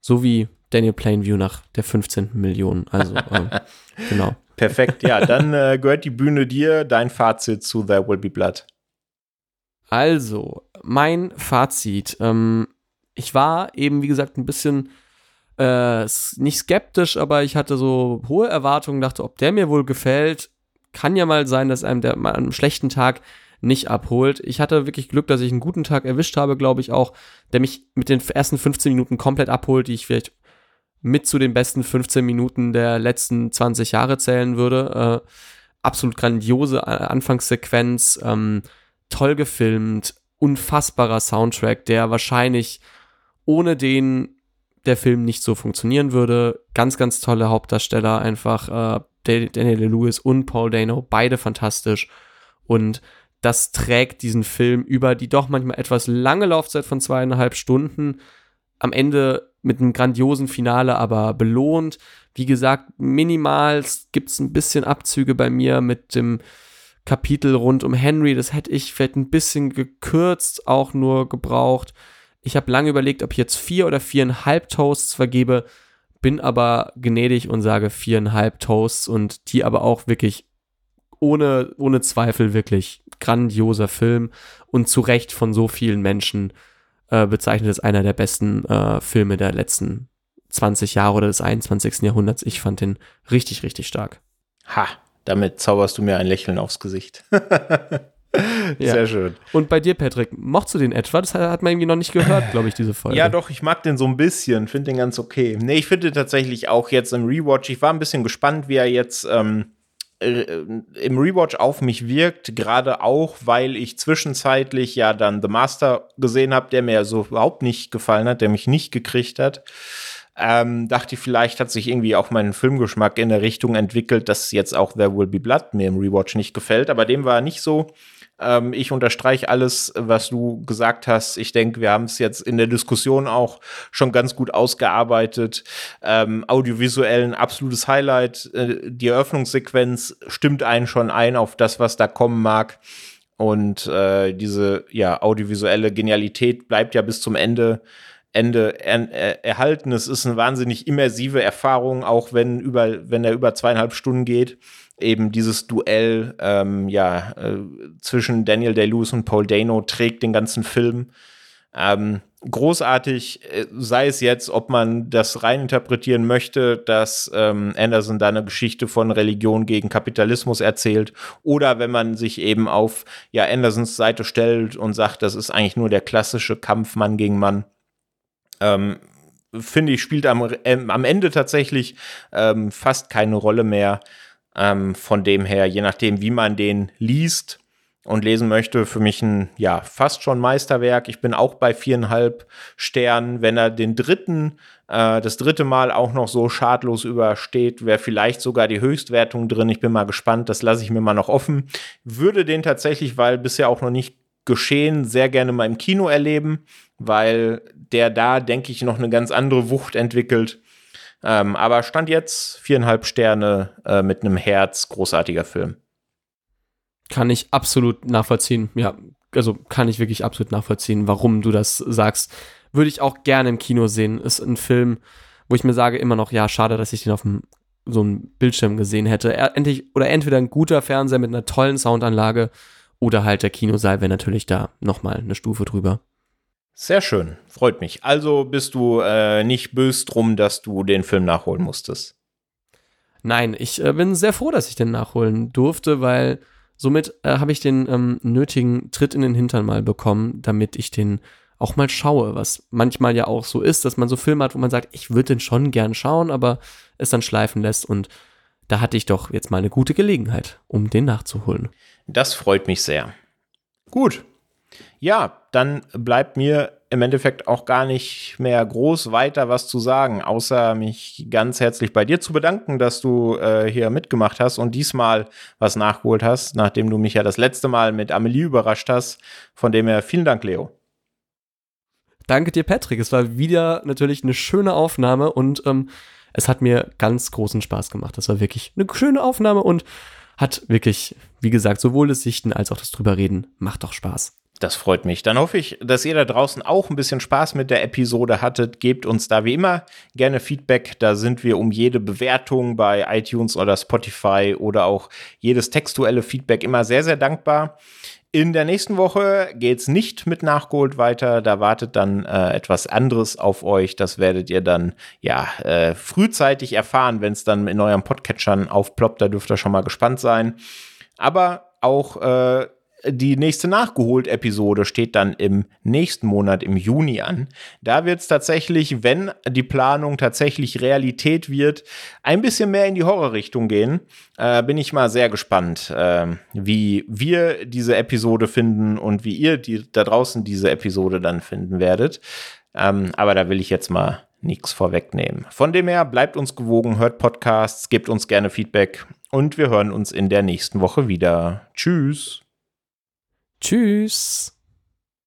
so wie Daniel Plainview nach der fünfzehnten Million, also, äh, genau. Perfekt, ja, dann äh, gehört die Bühne dir, dein Fazit zu There Will Be Blood. Also, mein Fazit, ähm, ich war eben, wie gesagt, ein bisschen äh, nicht skeptisch, aber ich hatte so hohe Erwartungen, dachte, ob der mir wohl gefällt, kann ja mal sein, dass einem der mal an einem schlechten Tag nicht abholt. Ich hatte wirklich Glück, dass ich einen guten Tag erwischt habe, glaube ich auch, der mich mit den ersten fünfzehn Minuten komplett abholt, die ich vielleicht mit zu den besten fünfzehn Minuten der letzten zwanzig Jahre zählen würde. Äh, absolut grandiose Anfangssequenz, ähm, toll gefilmt, unfassbarer Soundtrack, der wahrscheinlich ohne den der Film nicht so funktionieren würde. Ganz, ganz tolle Hauptdarsteller einfach. Äh, Daniel Day-Lewis und Paul Dano, beide fantastisch. Und das trägt diesen Film über die doch manchmal etwas lange Laufzeit von zweieinhalb Stunden. Am Ende mit einem grandiosen Finale, aber belohnt. Wie gesagt, minimal gibt es ein bisschen Abzüge bei mir mit dem Kapitel rund um Henry. Das hätte ich vielleicht ein bisschen gekürzt, auch nur gebraucht. Ich habe lange überlegt, ob ich jetzt vier oder viereinhalb Toasts vergebe, bin aber gnädig und sage viereinhalb Toasts und die aber auch wirklich ohne, ohne Zweifel wirklich grandioser Film und zu Recht von so vielen Menschen äh, bezeichnet als einer der besten äh, Filme der letzten zwanzig Jahre oder des einundzwanzigsten. Jahrhunderts. Ich fand den richtig, richtig stark. Ha, damit zauberst du mir ein Lächeln aufs Gesicht. Ja. Sehr schön. Und bei dir, Patrick, mochtest du den etwa? Das hat man irgendwie noch nicht gehört, glaube ich, diese Folge. Ja, doch, ich mag den so ein bisschen, finde den ganz okay. Nee, ich finde tatsächlich auch jetzt im Rewatch, ich war ein bisschen gespannt, wie er jetzt ähm, äh, im Rewatch auf mich wirkt, gerade auch, weil ich zwischenzeitlich ja dann The Master gesehen habe, der mir ja so überhaupt nicht gefallen hat, der mich nicht gekriegt hat. Ähm, dachte ich, vielleicht hat sich irgendwie auch mein Filmgeschmack in der Richtung entwickelt, dass jetzt auch There Will Be Blood mir im Rewatch nicht gefällt, aber dem war nicht so. Ich unterstreiche alles, was du gesagt hast. Ich denke, wir haben es jetzt in der Diskussion auch schon ganz gut ausgearbeitet. Ähm, audiovisuell ein absolutes Highlight. Die Eröffnungssequenz stimmt einen schon ein auf das, was da kommen mag. Und äh, diese ja, audiovisuelle Genialität bleibt ja bis zum Ende, Ende er, er, erhalten. Es ist eine wahnsinnig immersive Erfahrung, auch wenn, über, wenn er über zweieinhalb Stunden geht. eben dieses Duell ähm, ja, äh, zwischen Daniel Day-Lewis und Paul Dano trägt den ganzen Film. Ähm, großartig, sei es jetzt, ob man das reininterpretieren möchte, dass ähm, Anderson da eine Geschichte von Religion gegen Kapitalismus erzählt, oder wenn man sich eben auf ja, Andersons Seite stellt und sagt, das ist eigentlich nur der klassische Kampf Mann gegen Mann. Ähm, finde ich, spielt am, ähm, am Ende tatsächlich ähm, fast keine Rolle mehr. Ähm, von dem her, je nachdem, wie man den liest und lesen möchte, für mich ein, ja, fast schon Meisterwerk. Ich bin auch bei viereinhalb Sternen. Wenn er den dritten, äh, das dritte Mal auch noch so schadlos übersteht, wäre vielleicht sogar die Höchstwertung drin. Ich bin mal gespannt, das lasse ich mir mal noch offen. Würde den tatsächlich, weil bisher auch noch nicht geschehen, sehr gerne mal im Kino erleben, weil der da, denke ich, noch eine ganz andere Wucht entwickelt. Ähm, aber Stand jetzt viereinhalb Sterne äh, mit einem Herz, großartiger Film. Kann ich absolut nachvollziehen, ja, also kann ich wirklich absolut nachvollziehen, warum du das sagst. Würde ich auch gerne im Kino sehen. Ist ein Film, wo ich mir sage immer noch, ja, schade, dass ich den auf dem, so einem Bildschirm gesehen hätte. Endlich, oder entweder ein guter Fernseher mit einer tollen Soundanlage oder halt der Kinosaal wäre natürlich da nochmal eine Stufe drüber. Sehr schön, freut mich. Also bist du äh, nicht böse drum, dass du den Film nachholen musstest? Nein, ich äh, bin sehr froh, dass ich den nachholen durfte, weil somit äh, habe ich den ähm, nötigen Tritt in den Hintern mal bekommen, damit ich den auch mal schaue, was manchmal ja auch so ist, dass man so Filme hat, wo man sagt, ich würde den schon gern schauen, aber es dann schleifen lässt, und da hatte ich doch jetzt mal eine gute Gelegenheit, um den nachzuholen. Das freut mich sehr. Gut. Ja, dann bleibt mir im Endeffekt auch gar nicht mehr groß weiter was zu sagen, außer mich ganz herzlich bei dir zu bedanken, dass du äh, hier mitgemacht hast und diesmal was nachgeholt hast, nachdem du mich ja das letzte Mal mit Amelie überrascht hast. Von dem her vielen Dank, Leo. Danke dir, Patrick. Es war wieder natürlich eine schöne Aufnahme und ähm, es hat mir ganz großen Spaß gemacht. Das war wirklich eine schöne Aufnahme und hat wirklich, wie gesagt, sowohl das Sichten als auch das Drüberreden macht doch Spaß. Das freut mich. Dann hoffe ich, dass ihr da draußen auch ein bisschen Spaß mit der Episode hattet. Gebt uns da wie immer gerne Feedback. Da sind wir um jede Bewertung bei iTunes oder Spotify oder auch jedes textuelle Feedback immer sehr, sehr dankbar. In der nächsten Woche geht's nicht mit Nachgeholt weiter. Da wartet dann äh, etwas anderes auf euch. Das werdet ihr dann ja äh, frühzeitig erfahren, wenn es dann in euren Podcatchern aufploppt. Da dürft ihr schon mal gespannt sein. Aber auch äh, die nächste Nachgeholt-Episode steht dann im nächsten Monat, im Juni, an. Da wird es tatsächlich, wenn die Planung tatsächlich Realität wird, ein bisschen mehr in die Horrorrichtung gehen. Äh, bin ich mal sehr gespannt, äh, wie wir diese Episode finden und wie ihr die, da draußen diese Episode dann finden werdet. Ähm, aber da will ich jetzt mal nichts vorwegnehmen. Von dem her, bleibt uns gewogen, hört Podcasts, gebt uns gerne Feedback und wir hören uns in der nächsten Woche wieder. Tschüss! Tschüss.